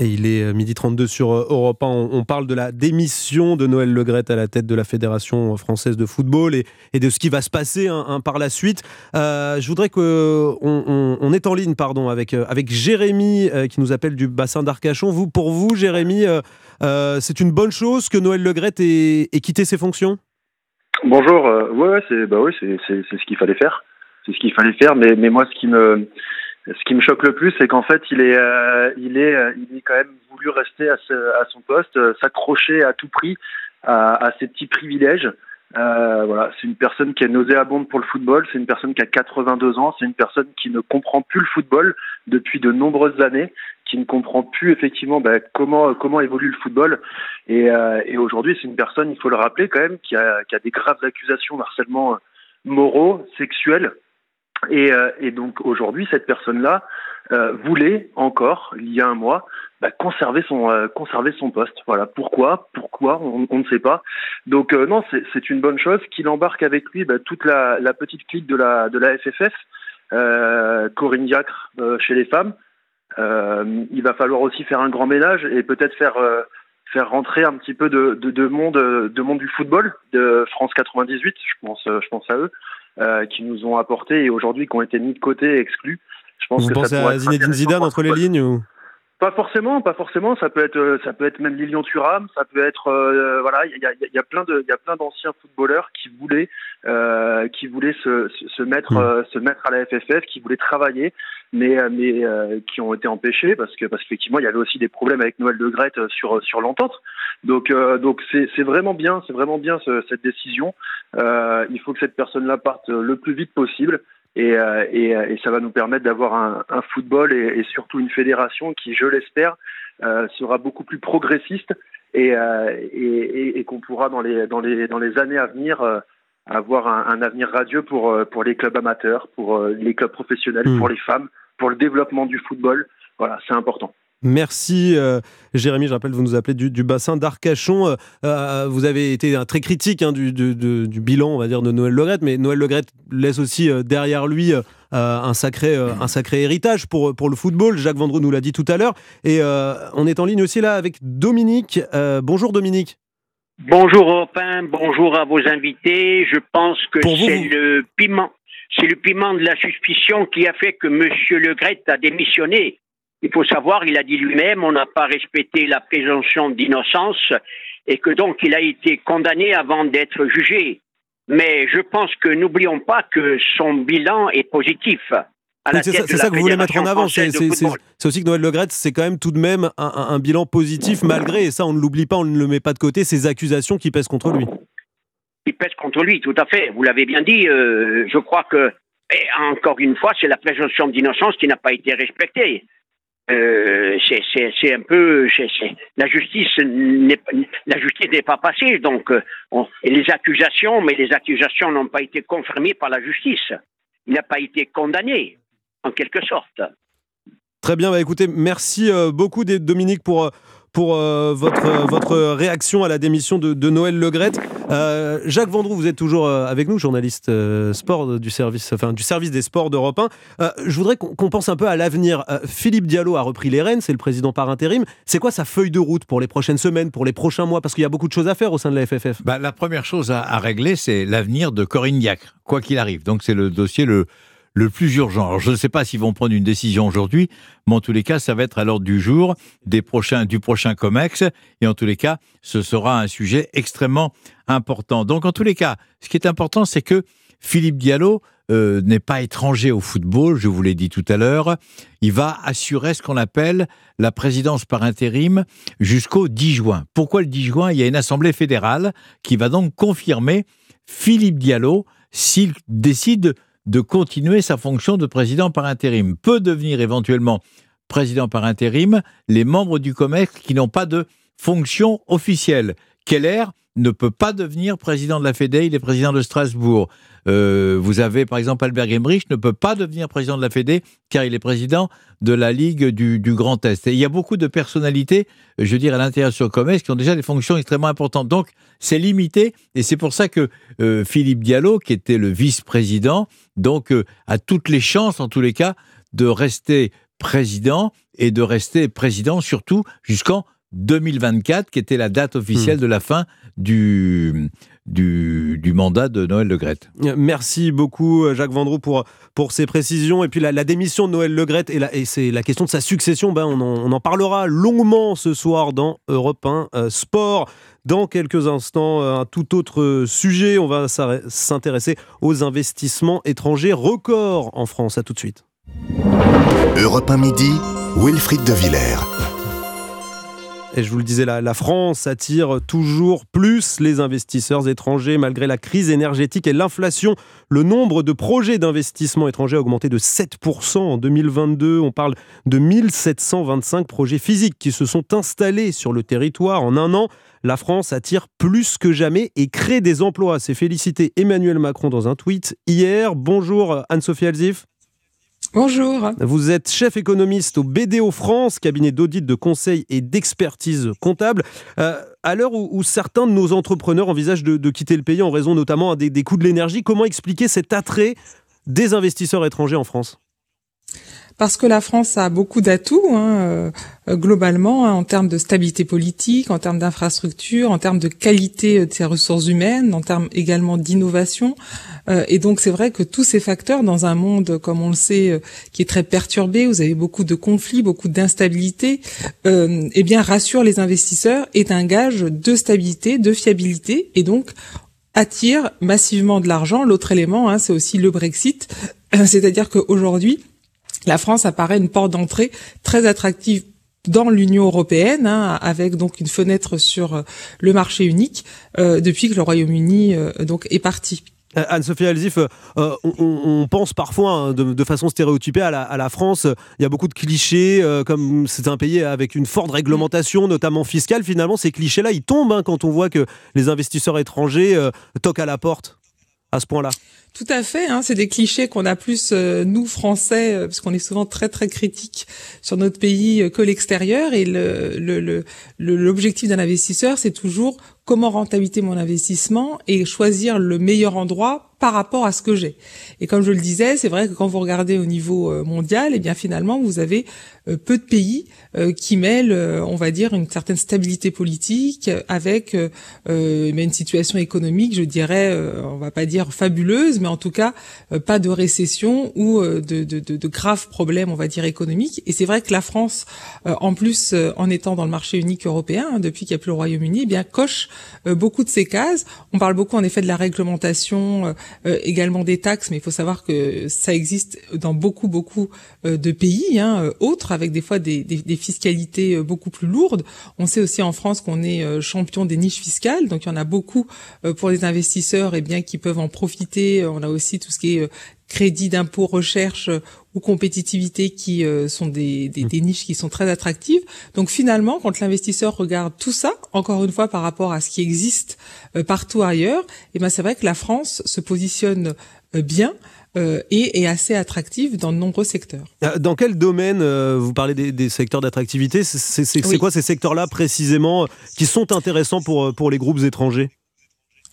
Et il est midi trente-deux sur Europe un. On parle de la démission de Noël Le Graët à la tête de la Fédération française de football et, et de ce qui va se passer hein, hein, par la suite. Euh, je voudrais qu'on on, on est en ligne pardon, avec, avec Jérémy euh, qui nous appelle du bassin d'Arcachon. Vous, pour vous, Jérémy, euh, euh, c'est une bonne chose que Noël Le Graët ait, ait quitté ses fonctions ? Bonjour. Euh, ouais, ouais, c'est, bah ouais, c'est, c'est, c'est ce qu'il fallait faire. C'est ce qu'il fallait faire, mais, mais moi, ce qui me... Ce qui me choque le plus, c'est qu'en fait, il est, euh, il est, euh, il est quand même voulu rester à, ce, à son poste, euh, s'accrocher à tout prix à, à ses petits privilèges. Euh, voilà, c'est une personne qui est nauséabonde pour le football. C'est une personne qui a quatre-vingt-deux ans. C'est une personne qui ne comprend plus le football depuis de nombreuses années, qui ne comprend plus effectivement bah, comment comment évolue le football. Et, euh, et aujourd'hui, c'est une personne, il faut le rappeler quand même, qui a, qui a des graves accusations de harcèlement moraux, sexuels. Et, euh, et donc aujourd'hui, cette personne-là euh, voulait encore, il y a un mois, bah, conserver son euh, conserver son poste. Voilà. Pourquoi Pourquoi on, on ne sait pas. Donc euh, non, c'est, c'est une bonne chose qu'il embarque avec lui bah, toute la, la petite clique de la de la F F F, euh, Corinne Diacre euh, chez les femmes. Euh, il va falloir aussi faire un grand ménage et peut-être faire euh, faire rentrer un petit peu de, de de monde de monde du football de France quatre-vingt-dix-huit. Je pense je pense à eux. Euh, qui nous ont apporté et aujourd'hui qui ont été mis de côté et exclus. Je pense Vous que pensez ça à Zinedine Zidane entre les lignes ou... Pas forcément, pas forcément. Ça peut être, ça peut être même Lilian Thuram. Ça peut être, euh, voilà, il y a, il y a plein de, il y a plein d'anciens footballeurs qui voulaient, euh, qui voulaient se, se, se mettre, mmh. euh, se mettre à la F F F, qui voulaient travailler, mais, mais euh, qui ont été empêchés parce que, parce qu'effectivement, il y avait aussi des problèmes avec Noël Le Graët sur, sur l'entente. Donc, euh, donc c'est, c'est vraiment bien, c'est vraiment bien ce, cette décision. Euh, il faut que cette personne-là parte le plus vite possible et, euh, et, et ça va nous permettre d'avoir un, un football et, et surtout une fédération qui, je l'espère, euh, sera beaucoup plus progressiste et, euh, et, et, et qu'on pourra dans les, dans les, dans les années à venir euh, avoir un, un avenir radieux pour, pour les clubs amateurs, pour les clubs professionnels, mmh. pour les femmes, pour le développement du football. Voilà, c'est important. Merci euh, Jérémy, je rappelle vous nous appelez du, du bassin d'Arcachon. Euh, vous avez été euh, très critique hein, du, du, du, du bilan on va dire, de Noël Le Graët, mais Noël Le Graët laisse aussi euh, derrière lui euh, un, sacré, euh, un sacré héritage pour, pour le football. Jacques Vendroux nous l'a dit tout à l'heure et euh, on est en ligne aussi là avec Dominique. Euh, bonjour Dominique. Bonjour Europain, bonjour à vos invités. Je pense que pour c'est vous, le piment, c'est le piment de la suspicion qui a fait que Monsieur Le Graët a démissionné. Il faut savoir, il a dit lui-même, on n'a pas respecté la présomption d'innocence et que donc il a été condamné avant d'être jugé. Mais je pense que n'oublions pas que son bilan est positif. À la c'est tête ça, de c'est la ça que vous voulez mettre en avant. C'est, c'est, c'est, c'est aussi que Noël Le Graët, c'est quand même tout de même un, un, un bilan positif malgré, et ça on ne l'oublie pas, on ne le met pas de côté, ces accusations qui pèsent contre lui. Qui pèsent contre lui, tout à fait. Vous l'avez bien dit, euh, je crois que, et encore une fois, c'est la présomption d'innocence qui n'a pas été respectée. Euh, c'est, c'est, c'est un peu c'est, c'est, la justice n'est la justice n'est pas passée donc on, et les accusations mais les accusations n'ont pas été confirmées par la justice. Il n'a pas été condamné en quelque sorte. Très bien, bah écoutez, merci beaucoup Dominique pour pour euh, votre euh, votre réaction à la démission de, de Noël Le Graët. Euh, Jacques Vendroux, vous êtes toujours avec nous, journaliste euh, sport du service, enfin du service des sports d'Europe un. Euh, je voudrais qu'on, qu'on pense un peu à l'avenir. Euh, Philippe Diallo a repris les rênes, c'est le président par intérim. C'est quoi sa feuille de route pour les prochaines semaines, pour les prochains mois, parce qu'il y a beaucoup de choses à faire au sein de la F F F. Bah, la première chose à, à régler, c'est l'avenir de Corinne Diacre, quoi qu'il arrive. Donc c'est le dossier le le plus urgent. Alors, je ne sais pas s'ils vont prendre une décision aujourd'hui, mais en tous les cas, ça va être à l'ordre du jour des prochains, du prochain COMEX. Et en tous les cas, ce sera un sujet extrêmement important. Donc, en tous les cas, ce qui est important, c'est que Philippe Diallo euh, n'est pas étranger au football, je vous l'ai dit tout à l'heure. Il va assurer ce qu'on appelle la présidence par intérim jusqu'au dix juin. Pourquoi le dix juin ? Il y a une assemblée fédérale qui va donc confirmer Philippe Diallo s'il décide de continuer sa fonction de président par intérim. Peut devenir éventuellement président par intérim les membres du COMEX qui n'ont pas de fonction officielle. Keller ne peut pas devenir président de la Fédé, il est président de Strasbourg. Euh, vous avez, par exemple, Albert Gemrich ne peut pas devenir président de la Fédé, car il est président de la Ligue du, du Grand Est. Et il y a beaucoup de personnalités, je veux dire, à l'intérieur sur Commerce, qui ont déjà des fonctions extrêmement importantes. Donc, c'est limité, et c'est pour ça que euh, Philippe Diallo, qui était le vice-président, donc, euh, a toutes les chances, en tous les cas, de rester président, et de rester président, surtout, jusqu'en deux mille vingt-quatre, qui était la date officielle mmh. de la fin du... Du, du mandat de Noël Le Graët. Merci beaucoup Jacques Vendroux pour, pour ces précisions. Et puis la, la démission de Noël Le Graët et, la, et c'est la question de sa succession, ben on, en, on en parlera longuement ce soir dans Europe un euh, Sport. Dans quelques instants, un tout autre sujet. On va s'intéresser aux investissements étrangers records en France. À tout de suite. Europe un Midi, Wilfrid De Villers. Et je vous le disais, la, la France attire toujours plus les investisseurs étrangers. Malgré la crise énergétique et l'inflation, le nombre de projets d'investissement étrangers a augmenté de sept pour cent en deux mille vingt-deux. On parle de mille sept cent vingt-cinq projets physiques qui se sont installés sur le territoire en un an. La France attire plus que jamais et crée des emplois. C'est félicité Emmanuel Macron dans un tweet hier. Bonjour Anne-Sophie Alziv. Bonjour. Vous êtes chef économiste au B D O France, cabinet d'audit, de conseil et d'expertise comptable. Euh, à l'heure où, où certains de nos entrepreneurs envisagent de, de quitter le pays en raison notamment des, des coûts de l'énergie, comment expliquer cet attrait des investisseurs étrangers en France ? Parce que la France a beaucoup d'atouts, hein, euh, globalement, hein, en termes de stabilité politique, en termes d'infrastructure, en termes de qualité de ses ressources humaines, en termes également d'innovation. Euh, et donc, c'est vrai que tous ces facteurs, dans un monde, comme on le sait, euh, qui est très perturbé, vous avez beaucoup de conflits, beaucoup d'instabilité, euh, eh bien, rassurent les investisseurs, est un gage de stabilité, de fiabilité, et donc attire massivement de l'argent. L'autre élément, hein, c'est aussi le Brexit, euh, c'est-à-dire qu'aujourd'hui, la France apparaît une porte d'entrée très attractive dans l'Union européenne, hein, avec donc une fenêtre sur le marché unique euh, depuis que le Royaume-Uni euh, donc est parti. Anne-Sophie Alziv, euh, on, on pense parfois hein, de, de façon stéréotypée à la, à la France. Il y a beaucoup de clichés, euh, comme c'est un pays avec une forte réglementation, notamment fiscale. Finalement, ces clichés-là, ils tombent hein, quand on voit que les investisseurs étrangers euh, toquent à la porte. À ce point-là. Tout à fait, hein, c'est des clichés qu'on a plus, euh, nous, Français, euh, parce qu'on est souvent très, très critiques sur notre pays euh, que l'extérieur. Et le, le, le, le, l'objectif d'un investisseur, c'est toujours comment rentabiliser mon investissement et choisir le meilleur endroit par rapport à ce que j'ai. Et comme je le disais, c'est vrai que quand vous regardez au niveau mondial, eh bien finalement, vous avez peu de pays qui mêlent, on va dire, une certaine stabilité politique avec une situation économique, je dirais, on va pas dire fabuleuse, mais en tout cas, pas de récession ou de, de, de, de graves problèmes, on va dire, économiques. Et c'est vrai que la France, en plus, en étant dans le marché unique européen, depuis qu'il n'y a plus le Royaume-Uni, eh bien coche beaucoup de ces cases. On parle beaucoup en effet de la réglementation, euh, également des taxes, mais il faut savoir que ça existe dans beaucoup beaucoup euh, de pays hein, autres, avec des fois des, des, des fiscalités beaucoup plus lourdes. On sait aussi en France qu'on est euh, champion des niches fiscales, donc il y en a beaucoup euh, pour les investisseurs et eh bien qui peuvent en profiter. On a aussi tout ce qui est euh, crédit d'impôt, recherche euh, ou compétitivité qui euh, sont des, des, des niches qui sont très attractives. Donc finalement, quand l'investisseur regarde tout ça, encore une fois par rapport à ce qui existe euh, partout ailleurs, eh ben c'est vrai que la France se positionne euh, bien euh, et est assez attractive dans de nombreux secteurs. Dans quel domaine euh, vous parlez des, des secteurs d'attractivité ? C'est, c'est, c'est, oui. c'est quoi ces secteurs-là précisément qui sont intéressants pour, pour les groupes étrangers ?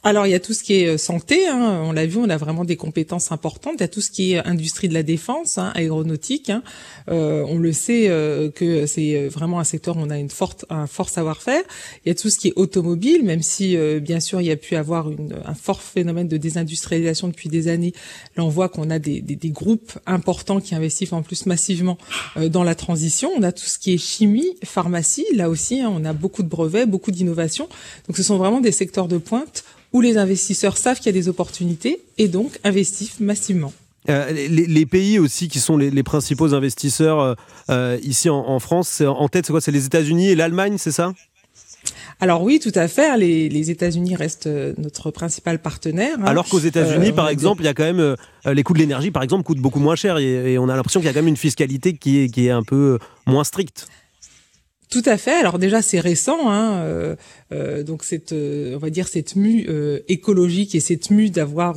Alors, il y a tout ce qui est santé, hein, on l'a vu, on a vraiment des compétences importantes. Il y a tout ce qui est industrie de la défense, hein, aéronautique. Hein. Euh, on le sait euh, que c'est vraiment un secteur où on a une forte, un fort savoir-faire. Il y a tout ce qui est automobile, même si, euh, bien sûr, il y a pu avoir une, un fort phénomène de désindustrialisation depuis des années. Là, on voit qu'on a des, des, des groupes importants qui investissent en plus massivement euh, dans la transition. On a tout ce qui est chimie, pharmacie. Là aussi, hein, on a beaucoup de brevets, beaucoup d'innovations. Donc, ce sont vraiment des secteurs de pointe où les investisseurs savent qu'il y a des opportunités et donc investissent massivement. Euh, les, les pays aussi qui sont les, les principaux investisseurs euh, ici en, en France, c'est en tête, c'est quoi ? C'est les États-Unis et l'Allemagne, c'est ça ? Alors oui, tout à fait. Les, les États-Unis restent notre principal partenaire. Hein. Alors qu'aux États-Unis, euh, par exemple, il y a quand même euh, les coûts de l'énergie, par exemple, coûtent beaucoup moins cher et, et on a l'impression qu'il y a quand même une fiscalité qui est, qui est un peu moins stricte. Tout à fait. Alors déjà, c'est récent, hein. Euh, euh, donc cette, euh, on va dire cette mue euh, écologique et cette mue d'avoir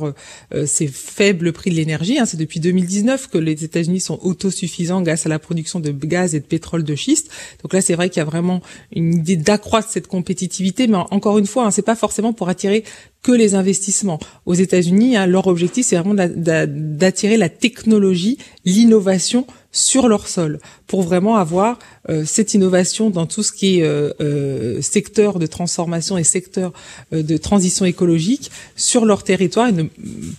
euh, ces faibles prix de l'énergie. Hein. C'est depuis deux mille dix-neuf que les États-Unis sont autosuffisants grâce à la production de gaz et de pétrole de schiste. Donc là, c'est vrai qu'il y a vraiment une idée d'accroître cette compétitivité, mais encore une fois, hein, c'est pas forcément pour attirer que les investissements. Aux États-Unis, hein, leur objectif, c'est vraiment d'attirer la technologie, l'innovation sur leur sol, pour vraiment avoir euh, cette innovation dans tout ce qui est euh, euh, secteur de transformation et secteur euh, de transition écologique sur leur territoire et ne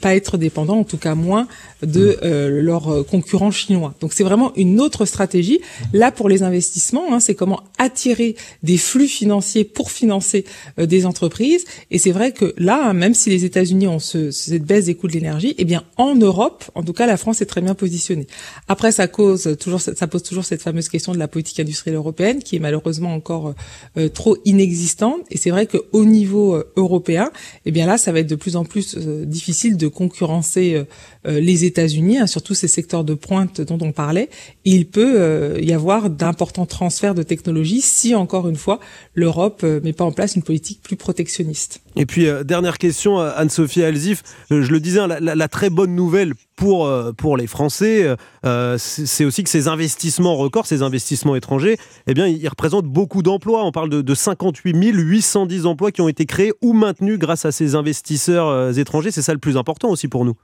pas être dépendant, en tout cas moins, de euh, leurs concurrents chinois. Donc c'est vraiment une autre stratégie. Là, pour les investissements, hein, c'est comment attirer des flux financiers pour financer euh, des entreprises. Et c'est vrai que là, hein, même si les États-Unis ont ce, cette baisse des coûts de l'énergie, eh bien en Europe, en tout cas, la France est très bien positionnée. Après, ça Cause, toujours, ça pose toujours cette fameuse question de la politique industrielle européenne qui est malheureusement encore euh, trop inexistante. Et c'est vrai qu'au niveau euh, européen, eh bien là, ça va être de plus en plus euh, difficile de concurrencer euh, euh, les États-Unis, hein, surtout ces secteurs de pointe dont on parlait. Et il peut euh, y avoir d'importants transferts de technologies si, encore une fois, l'Europe euh, met pas en place une politique plus protectionniste. Et puis, euh, dernière question, Anne-Sophie Alziv. Euh, je le disais, la, la, la très bonne nouvelle pour, euh, pour les Français, euh, c'est aussi que ces investissements records, ces investissements étrangers, eh bien, ils représentent beaucoup d'emplois. On parle de, de cinquante-huit mille huit cent dix emplois qui ont été créés ou maintenus grâce à ces investisseurs euh, étrangers. C'est ça le plus important aussi pour nous.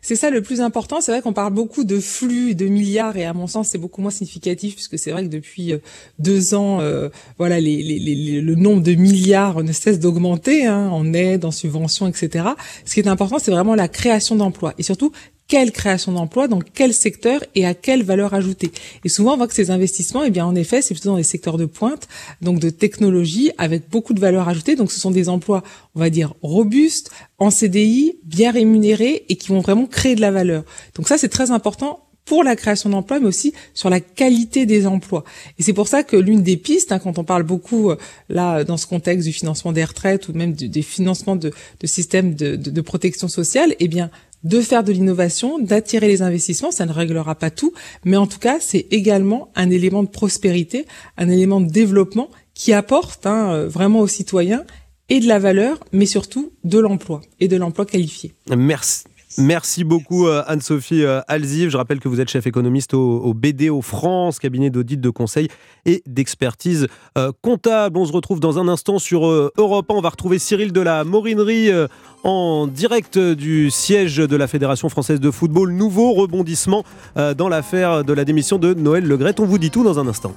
C'est ça le plus important. C'est vrai qu'on parle beaucoup de flux, de milliards, et à mon sens, c'est beaucoup moins significatif, puisque c'est vrai que depuis deux ans, euh, voilà, les, les, les, le nombre de milliards ne cesse d'augmenter, hein, en aide, en subventions, et cetera. Ce qui est important, c'est vraiment la création d'emplois, et surtout quelle création d'emplois, dans quel secteur et à quelle valeur ajoutée. Et souvent, on voit que ces investissements, eh bien, en effet, c'est plutôt dans les secteurs de pointe, donc de technologie, avec beaucoup de valeur ajoutée. Donc, ce sont des emplois, on va dire, robustes, en C D I, bien rémunérés et qui vont vraiment créer de la valeur. Donc ça, c'est très important pour la création d'emplois, mais aussi sur la qualité des emplois. Et c'est pour ça que l'une des pistes, hein, quand on parle beaucoup, euh, là, dans ce contexte du financement des retraites ou même du, des financements de, de systèmes de, de, de protection sociale, eh bien, de faire de l'innovation, d'attirer les investissements, ça ne réglera pas tout, mais en tout cas, c'est également un élément de prospérité, un élément de développement qui apporte, hein, vraiment aux citoyens et de la valeur, mais surtout de l'emploi et de l'emploi qualifié. Merci. Merci beaucoup Anne-Sophie Alziv. Je rappelle que vous êtes chef économiste au, au B D O France, cabinet d'audit, de conseil et d'expertise euh, comptable. On se retrouve dans un instant sur euh, Europe un. On va retrouver Cyril de La Morinerie euh, en direct du siège de la Fédération française de football. Nouveau rebondissement euh, dans l'affaire de la démission de Noël Le Graët. On vous dit tout dans un instant.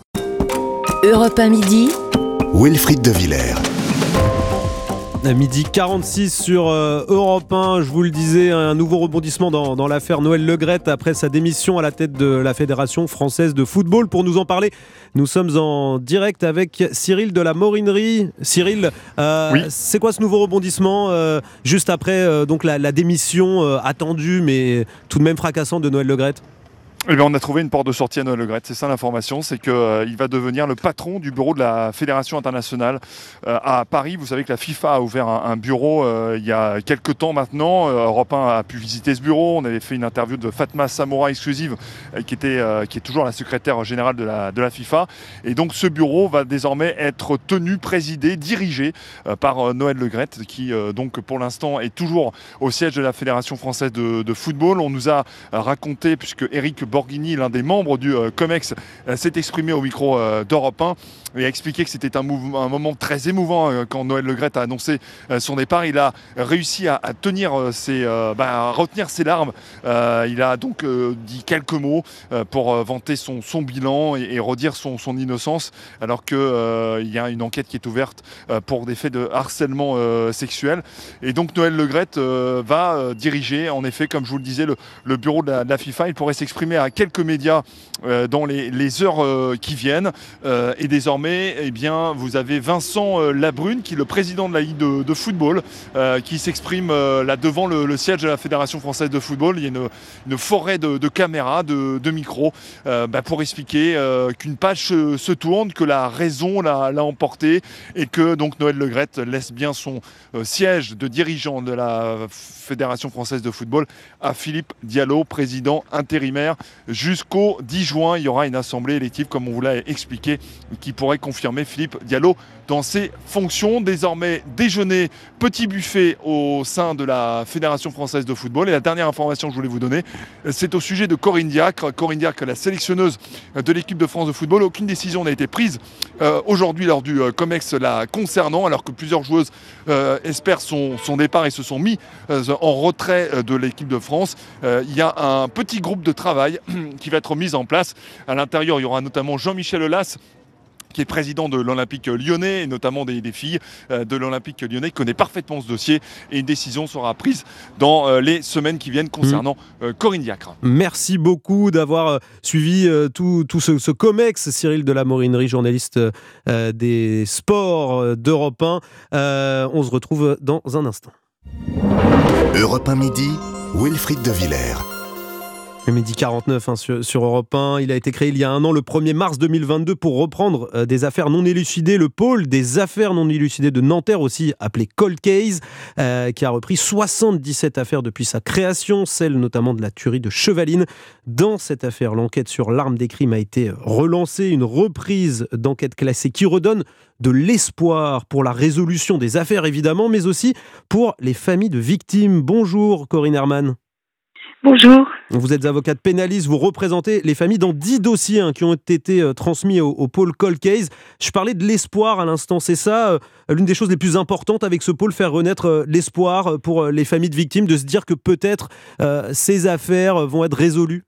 Europe un midi. Wilfrid De Villers. À midi quarante-six sur euh, Europe un, je vous le disais, un nouveau rebondissement dans, dans l'affaire Noël Le Graët après sa démission à la tête de la Fédération française de football. Pour nous en parler, nous sommes en direct avec Cyril de La Morinerie. Cyril, euh, oui. C'est quoi ce nouveau rebondissement euh, juste après euh, donc la, la démission euh, attendue mais tout de même fracassante de Noël Le Graët? Eh bien, on a trouvé une porte de sortie à Noël Le Graët. C'est ça l'information, c'est qu'il euh, va devenir le patron du bureau de la Fédération internationale euh, à Paris. Vous savez que la FIFA a ouvert un, un bureau euh, il y a quelques temps maintenant. Euh, Europe un a pu visiter ce bureau. On avait fait une interview de Fatma Samoura exclusive, euh, qui, était, euh, qui est toujours la secrétaire générale de la, de la FIFA. Et donc ce bureau va désormais être tenu, présidé, dirigé euh, par euh, Noël Le Graët, qui euh, donc pour l'instant est toujours au siège de la Fédération française de, de football. On nous a raconté, puisque Eric Borghini, l'un des membres du euh, COMEX, euh, s'est exprimé au micro euh, d'Europe un et a expliqué que c'était un, mouvement, un moment très émouvant euh, quand Noël Le Graët a annoncé euh, son départ. Il a réussi à, à, tenir, euh, ses, euh, bah, à retenir ses larmes. Euh, il a donc euh, dit quelques mots euh, pour euh, vanter son, son bilan et, et redire son, son innocence, alors qu'il euh, y a une enquête qui est ouverte euh, pour des faits de harcèlement euh, sexuel. Et donc Noël Le Graët euh, va euh, diriger, en effet, comme je vous le disais, le, le bureau de la, de la FIFA. Il pourrait s'exprimer à quelques médias euh, dans les, les heures euh, qui viennent euh, et désormais désormais, eh bien, vous avez Vincent euh, Labrune, qui est le président de la Ligue de, de football, euh, qui s'exprime euh, là devant le, le siège de la Fédération française de football. Il y a une, une forêt de, de caméras, de, de micros, euh, bah, pour expliquer euh, qu'une page euh, se tourne, que la raison l'a, l'a emporté et que donc Noël Le Graët laisse bien son euh, siège de dirigeant de la Fédération française de football à Philippe Diallo, président intérimaire jusqu'au dix juin. Il y aura une assemblée élective, comme on vous l'a expliqué, qui pourrait confirmer Philippe Diallo dans ses fonctions. Désormais, déjeuner, petit buffet au sein de la Fédération française de football. Et la dernière information que je voulais vous donner, c'est au sujet de Corinne Diacre. Corinne Diacre, la sélectionneuse de l'équipe de France de football. Aucune décision n'a été prise euh, aujourd'hui lors du euh, COMEX la concernant, alors que plusieurs joueuses euh, espèrent son, son départ et se sont mis euh, en retrait euh, de l'équipe de France. Euh, il y a un petit groupe de travail qui va être mis en place. À l'intérieur, il y aura notamment Jean-Michel Aulas, qui est président de l'Olympique lyonnais, et notamment des, des filles de l'Olympique lyonnais, qui connaît parfaitement ce dossier, et une décision sera prise dans les semaines qui viennent concernant mmh. Corinne Diacre. Merci beaucoup d'avoir suivi tout, tout ce, ce COMEX, Cyril de La Morinerie, journaliste des sports d'Europe un. Euh, on se retrouve dans un instant. Europe un Midi, Wilfrid De Villers. Midi quarante-neuf hein, sur, sur Europe un. Il a été créé il y a un an, le premier mars deux mille vingt-deux, pour reprendre euh, des affaires non élucidées. Le pôle des affaires non élucidées de Nanterre, aussi appelé Cold Case, euh, qui a repris soixante-dix-sept affaires depuis sa création, celle notamment de la tuerie de Chevaline. Dans cette affaire, l'enquête sur l'arme des crimes a été relancée, une reprise d'enquête classée qui redonne de l'espoir pour la résolution des affaires, évidemment, mais aussi pour les familles de victimes. Bonjour Corinne Herrmann. Bonjour. Vous êtes avocate pénaliste, vous représentez les familles dans dix dossiers hein, qui ont été euh, transmis au, au pôle Cold Case. Je parlais de l'espoir à l'instant, c'est ça euh, l'une des choses les plus importantes avec ce pôle, faire renaître euh, l'espoir pour euh, les familles de victimes, de se dire que peut-être euh, ces affaires vont être résolues.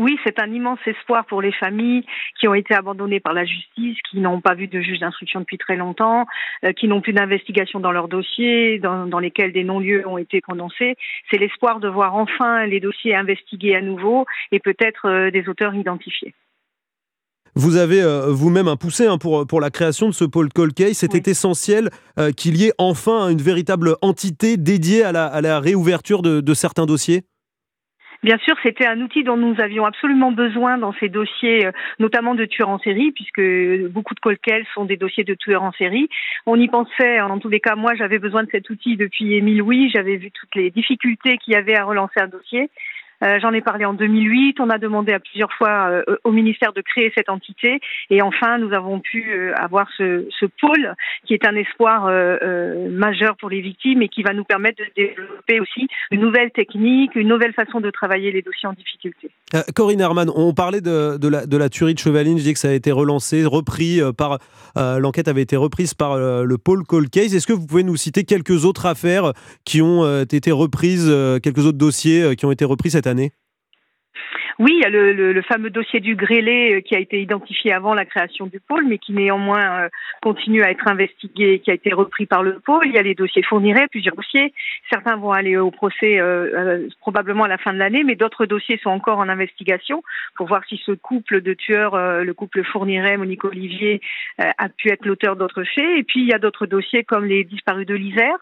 Oui, c'est un immense espoir pour les familles qui ont été abandonnées par la justice, qui n'ont pas vu de juge d'instruction depuis très longtemps, euh, qui n'ont plus d'investigation dans leurs dossiers, dans, dans lesquels des non-lieux ont été prononcés. C'est l'espoir de voir enfin les dossiers investigués à nouveau et peut-être euh, des auteurs identifiés. Vous avez euh, vous-même un poussé hein, pour, pour la création de ce pôle Cold Case. C'était oui. essentiel euh, qu'il y ait enfin une véritable entité dédiée à la, à la réouverture de, de certains dossiers. Bien sûr, c'était un outil dont nous avions absolument besoin dans ces dossiers, notamment de tueurs en série, puisque beaucoup de cold cases sont des dossiers de tueurs en série. On y pensait, en tous les cas, moi j'avais besoin de cet outil depuis Émile Louis, j'avais vu toutes les difficultés qu'il y avait à relancer un dossier. Euh, j'en ai parlé en deux mille huit, on a demandé à plusieurs fois euh, au ministère de créer cette entité et enfin nous avons pu euh, avoir ce, ce pôle qui est un espoir euh, euh, majeur pour les victimes et qui va nous permettre de développer aussi une nouvelle technique, une nouvelle façon de travailler les dossiers en difficulté. Euh, Corinne Herrmann, on parlait de, de, la, de la tuerie de Chevaline, je dis que ça a été relancé, repris euh, par, euh, l'enquête avait été reprise par euh, le pôle Cold Case. Est-ce que vous pouvez nous citer quelques autres affaires qui ont euh, été reprises, euh, quelques autres dossiers euh, qui ont été repris cette année? Oui, il y a le, le, le fameux dossier du grêlé qui a été identifié avant la création du pôle, mais qui néanmoins euh, continue à être investigué et qui a été repris par le pôle. Il y a les dossiers Fourniret, plusieurs dossiers. Certains vont aller au procès euh, euh, probablement à la fin de l'année, mais d'autres dossiers sont encore en investigation pour voir si ce couple de tueurs, euh, le couple Fourniret, Monique Olivier, euh, a pu être l'auteur d'autres faits. Et puis il y a d'autres dossiers comme les disparus de l'Isère,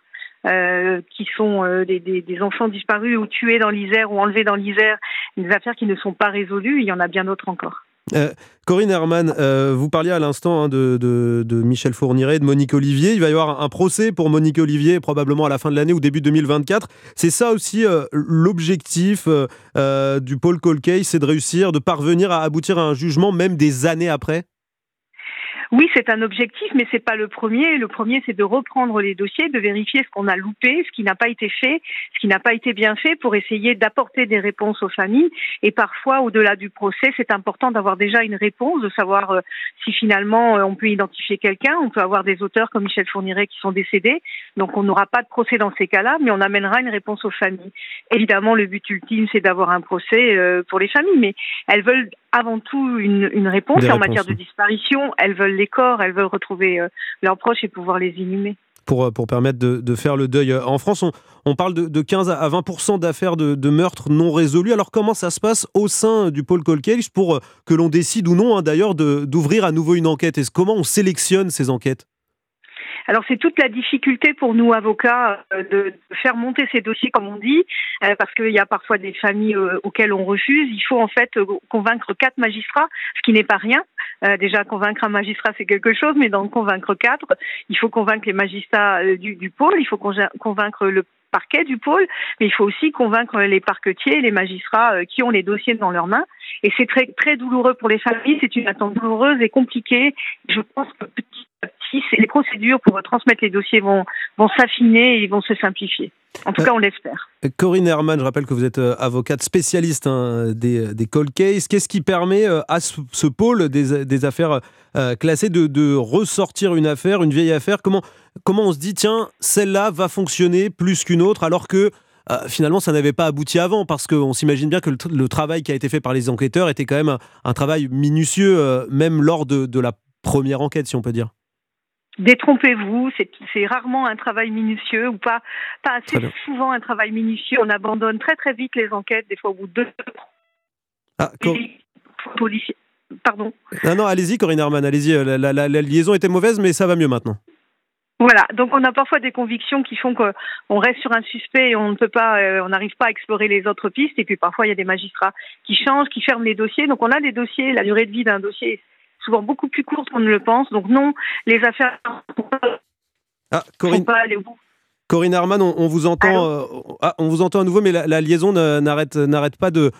Euh, qui sont euh, des, des, des enfants disparus ou tués dans l'Isère ou enlevés dans l'Isère, des affaires qui ne sont pas résolues, il y en a bien d'autres encore. Euh, Corinne Herrmann, euh, vous parliez à l'instant hein, de, de, de Michel Fourniret, de Monique Olivier. Il va y avoir un procès pour Monique Olivier probablement à la fin de l'année ou début deux mille vingt-quatre. C'est ça aussi euh, l'objectif euh, euh, du pôle Cold Case, c'est de réussir, de parvenir à aboutir à un jugement même des années après? Oui, c'est un objectif, mais c'est pas le premier. Le premier, c'est de reprendre les dossiers, de vérifier ce qu'on a loupé, ce qui n'a pas été fait, ce qui n'a pas été bien fait, pour essayer d'apporter des réponses aux familles. Et parfois, au-delà du procès, c'est important d'avoir déjà une réponse, de savoir euh, si finalement euh, on peut identifier quelqu'un. On peut avoir des auteurs comme Michel Fourniret qui sont décédés, donc on n'aura pas de procès dans ces cas-là, mais on amènera une réponse aux familles. Évidemment, le but ultime, c'est d'avoir un procès euh, pour les familles, mais elles veulent avant tout une, une réponse. Des en réponses. Matière de disparition, elles veulent les corps, elles veulent retrouver euh, leurs proches et pouvoir les inhumer. pour, pour permettre de, de faire le deuil. En France, on, on parle de, de quinze à vingt pour cent d'affaires de, de meurtres non résolus. Alors comment ça se passe au sein du pôle Cold Case pour que l'on décide ou non, hein, d'ailleurs, de, d'ouvrir à nouveau une enquête? Et comment on sélectionne ces enquêtes? Alors c'est toute la difficulté pour nous avocats euh, de, de faire monter ces dossiers, comme on dit, euh, parce qu'il y a parfois des familles euh, auxquelles on refuse. Il faut en fait euh, convaincre quatre magistrats, ce qui n'est pas rien. Euh, déjà, convaincre un magistrat, c'est quelque chose, mais d'en convaincre quatre, il faut convaincre les magistrats euh, du, du pôle, il faut convaincre le parquet du pôle, mais il faut aussi convaincre les parquetiers et les magistrats euh, qui ont les dossiers dans leurs mains. Et c'est très, très douloureux pour les familles, c'est une attente douloureuse et compliquée. Je pense que petit à petit, les procédures pour transmettre les dossiers vont, vont s'affiner et vont se simplifier. En tout euh, cas, on l'espère. Corinne Herrmann, je rappelle que vous êtes avocate spécialiste, hein, des, des cold cases. Qu'est-ce qui permet à ce, ce pôle des, des affaires classées de, de ressortir une affaire, une vieille affaire? Comment, comment on se dit, tiens, celle-là va fonctionner plus qu'une autre, alors que Euh, finalement ça n'avait pas abouti avant, parce qu'on s'imagine bien que le, le travail qui a été fait par les enquêteurs était quand même un, un travail minutieux, euh, même lors de, de la première enquête, si on peut dire. Détrompez-vous, c'est, c'est rarement un travail minutieux, ou pas, pas assez souvent un travail minutieux. On abandonne très très vite les enquêtes, des fois au bout de deux ah, Cor... policiers. Pardon. Ah non, allez-y Corinne Herrmann, allez-y, la, la, la, la liaison était mauvaise, mais ça va mieux maintenant. Voilà, donc on a parfois des convictions qui font qu'on reste sur un suspect et on ne peut pas, euh, on n'arrive pas à explorer les autres pistes. Et puis parfois il y a des magistrats qui changent, qui ferment les dossiers. Donc on a des dossiers, la durée de vie d'un dossier est souvent beaucoup plus courte qu'on ne le pense. Donc non, les affaires ah, Corinne... ne sont pas allées au bout. Corinne Herrmann, on, on vous entend, euh, ah, on vous entend à nouveau, mais la, la liaison n'arrête, n'arrête pas de.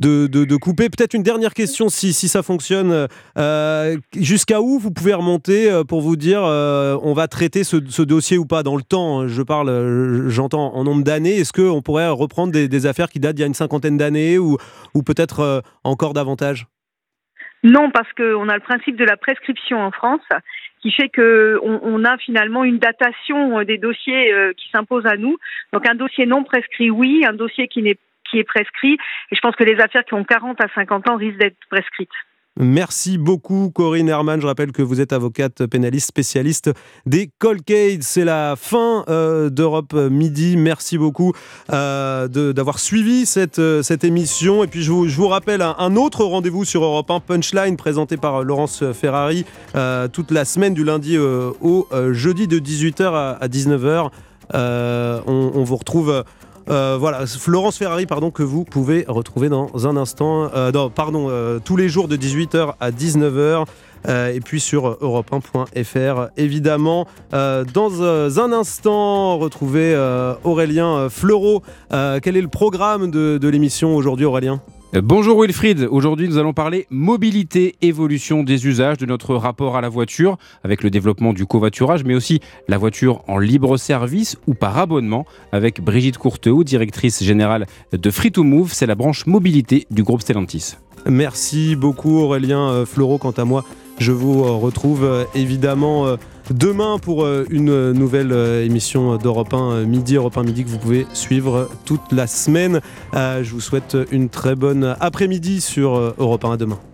De, de, de couper. Peut-être une dernière question, si, si ça fonctionne. Euh, jusqu'à où vous pouvez remonter pour vous dire euh, on va traiter ce, ce dossier ou pas dans le temps? Je parle, j'entends en nombre d'années. Est-ce qu'on pourrait reprendre des, des affaires qui datent d'il y a une cinquantaine d'années ou, ou peut-être euh, encore davantage? Non, parce qu'on a le principe de la prescription en France, qui fait que on, on a finalement une datation des dossiers euh, qui s'impose à nous. Donc un dossier non prescrit, oui, un dossier qui n'est qui est prescrit. Et je pense que les affaires qui ont quarante à cinquante ans risquent d'être prescrites. Merci beaucoup Corinne Herrmann. Je rappelle que vous êtes avocate pénaliste spécialiste des cold cases. C'est la fin euh, d'Europe Midi. Merci beaucoup euh, de, d'avoir suivi cette, euh, cette émission. Et puis je vous, je vous rappelle un, un autre rendez-vous sur Europe un, Punchline, présenté par Laurence Ferrari euh, toute la semaine du lundi euh, au euh, jeudi de dix-huit heures à dix-neuf heures. Euh, on, on vous retrouve... Euh, Euh, voilà, Laurence Ferrari, pardon, que vous pouvez retrouver dans un instant, euh, non, pardon, euh, tous les jours de dix-huit heures à dix-neuf heures, euh, et puis sur europe un point f r, évidemment. Euh, dans euh, un instant, retrouvez euh, Aurélien Floro. Euh, quel est le programme de, de l'émission aujourd'hui, Aurélien ? Bonjour Wilfrid, aujourd'hui nous allons parler mobilité, évolution des usages, de notre rapport à la voiture avec le développement du covoiturage, mais aussi la voiture en libre service ou par abonnement avec Brigitte Courteau, directrice générale de Free to Move, c'est la branche mobilité du groupe Stellantis. Merci beaucoup Aurélien Floro, quant à moi je vous retrouve évidemment demain pour une nouvelle émission d'Europe un Midi, Europe un Midi que vous pouvez suivre toute la semaine. Je vous souhaite une très bonne après-midi sur Europe un, à demain.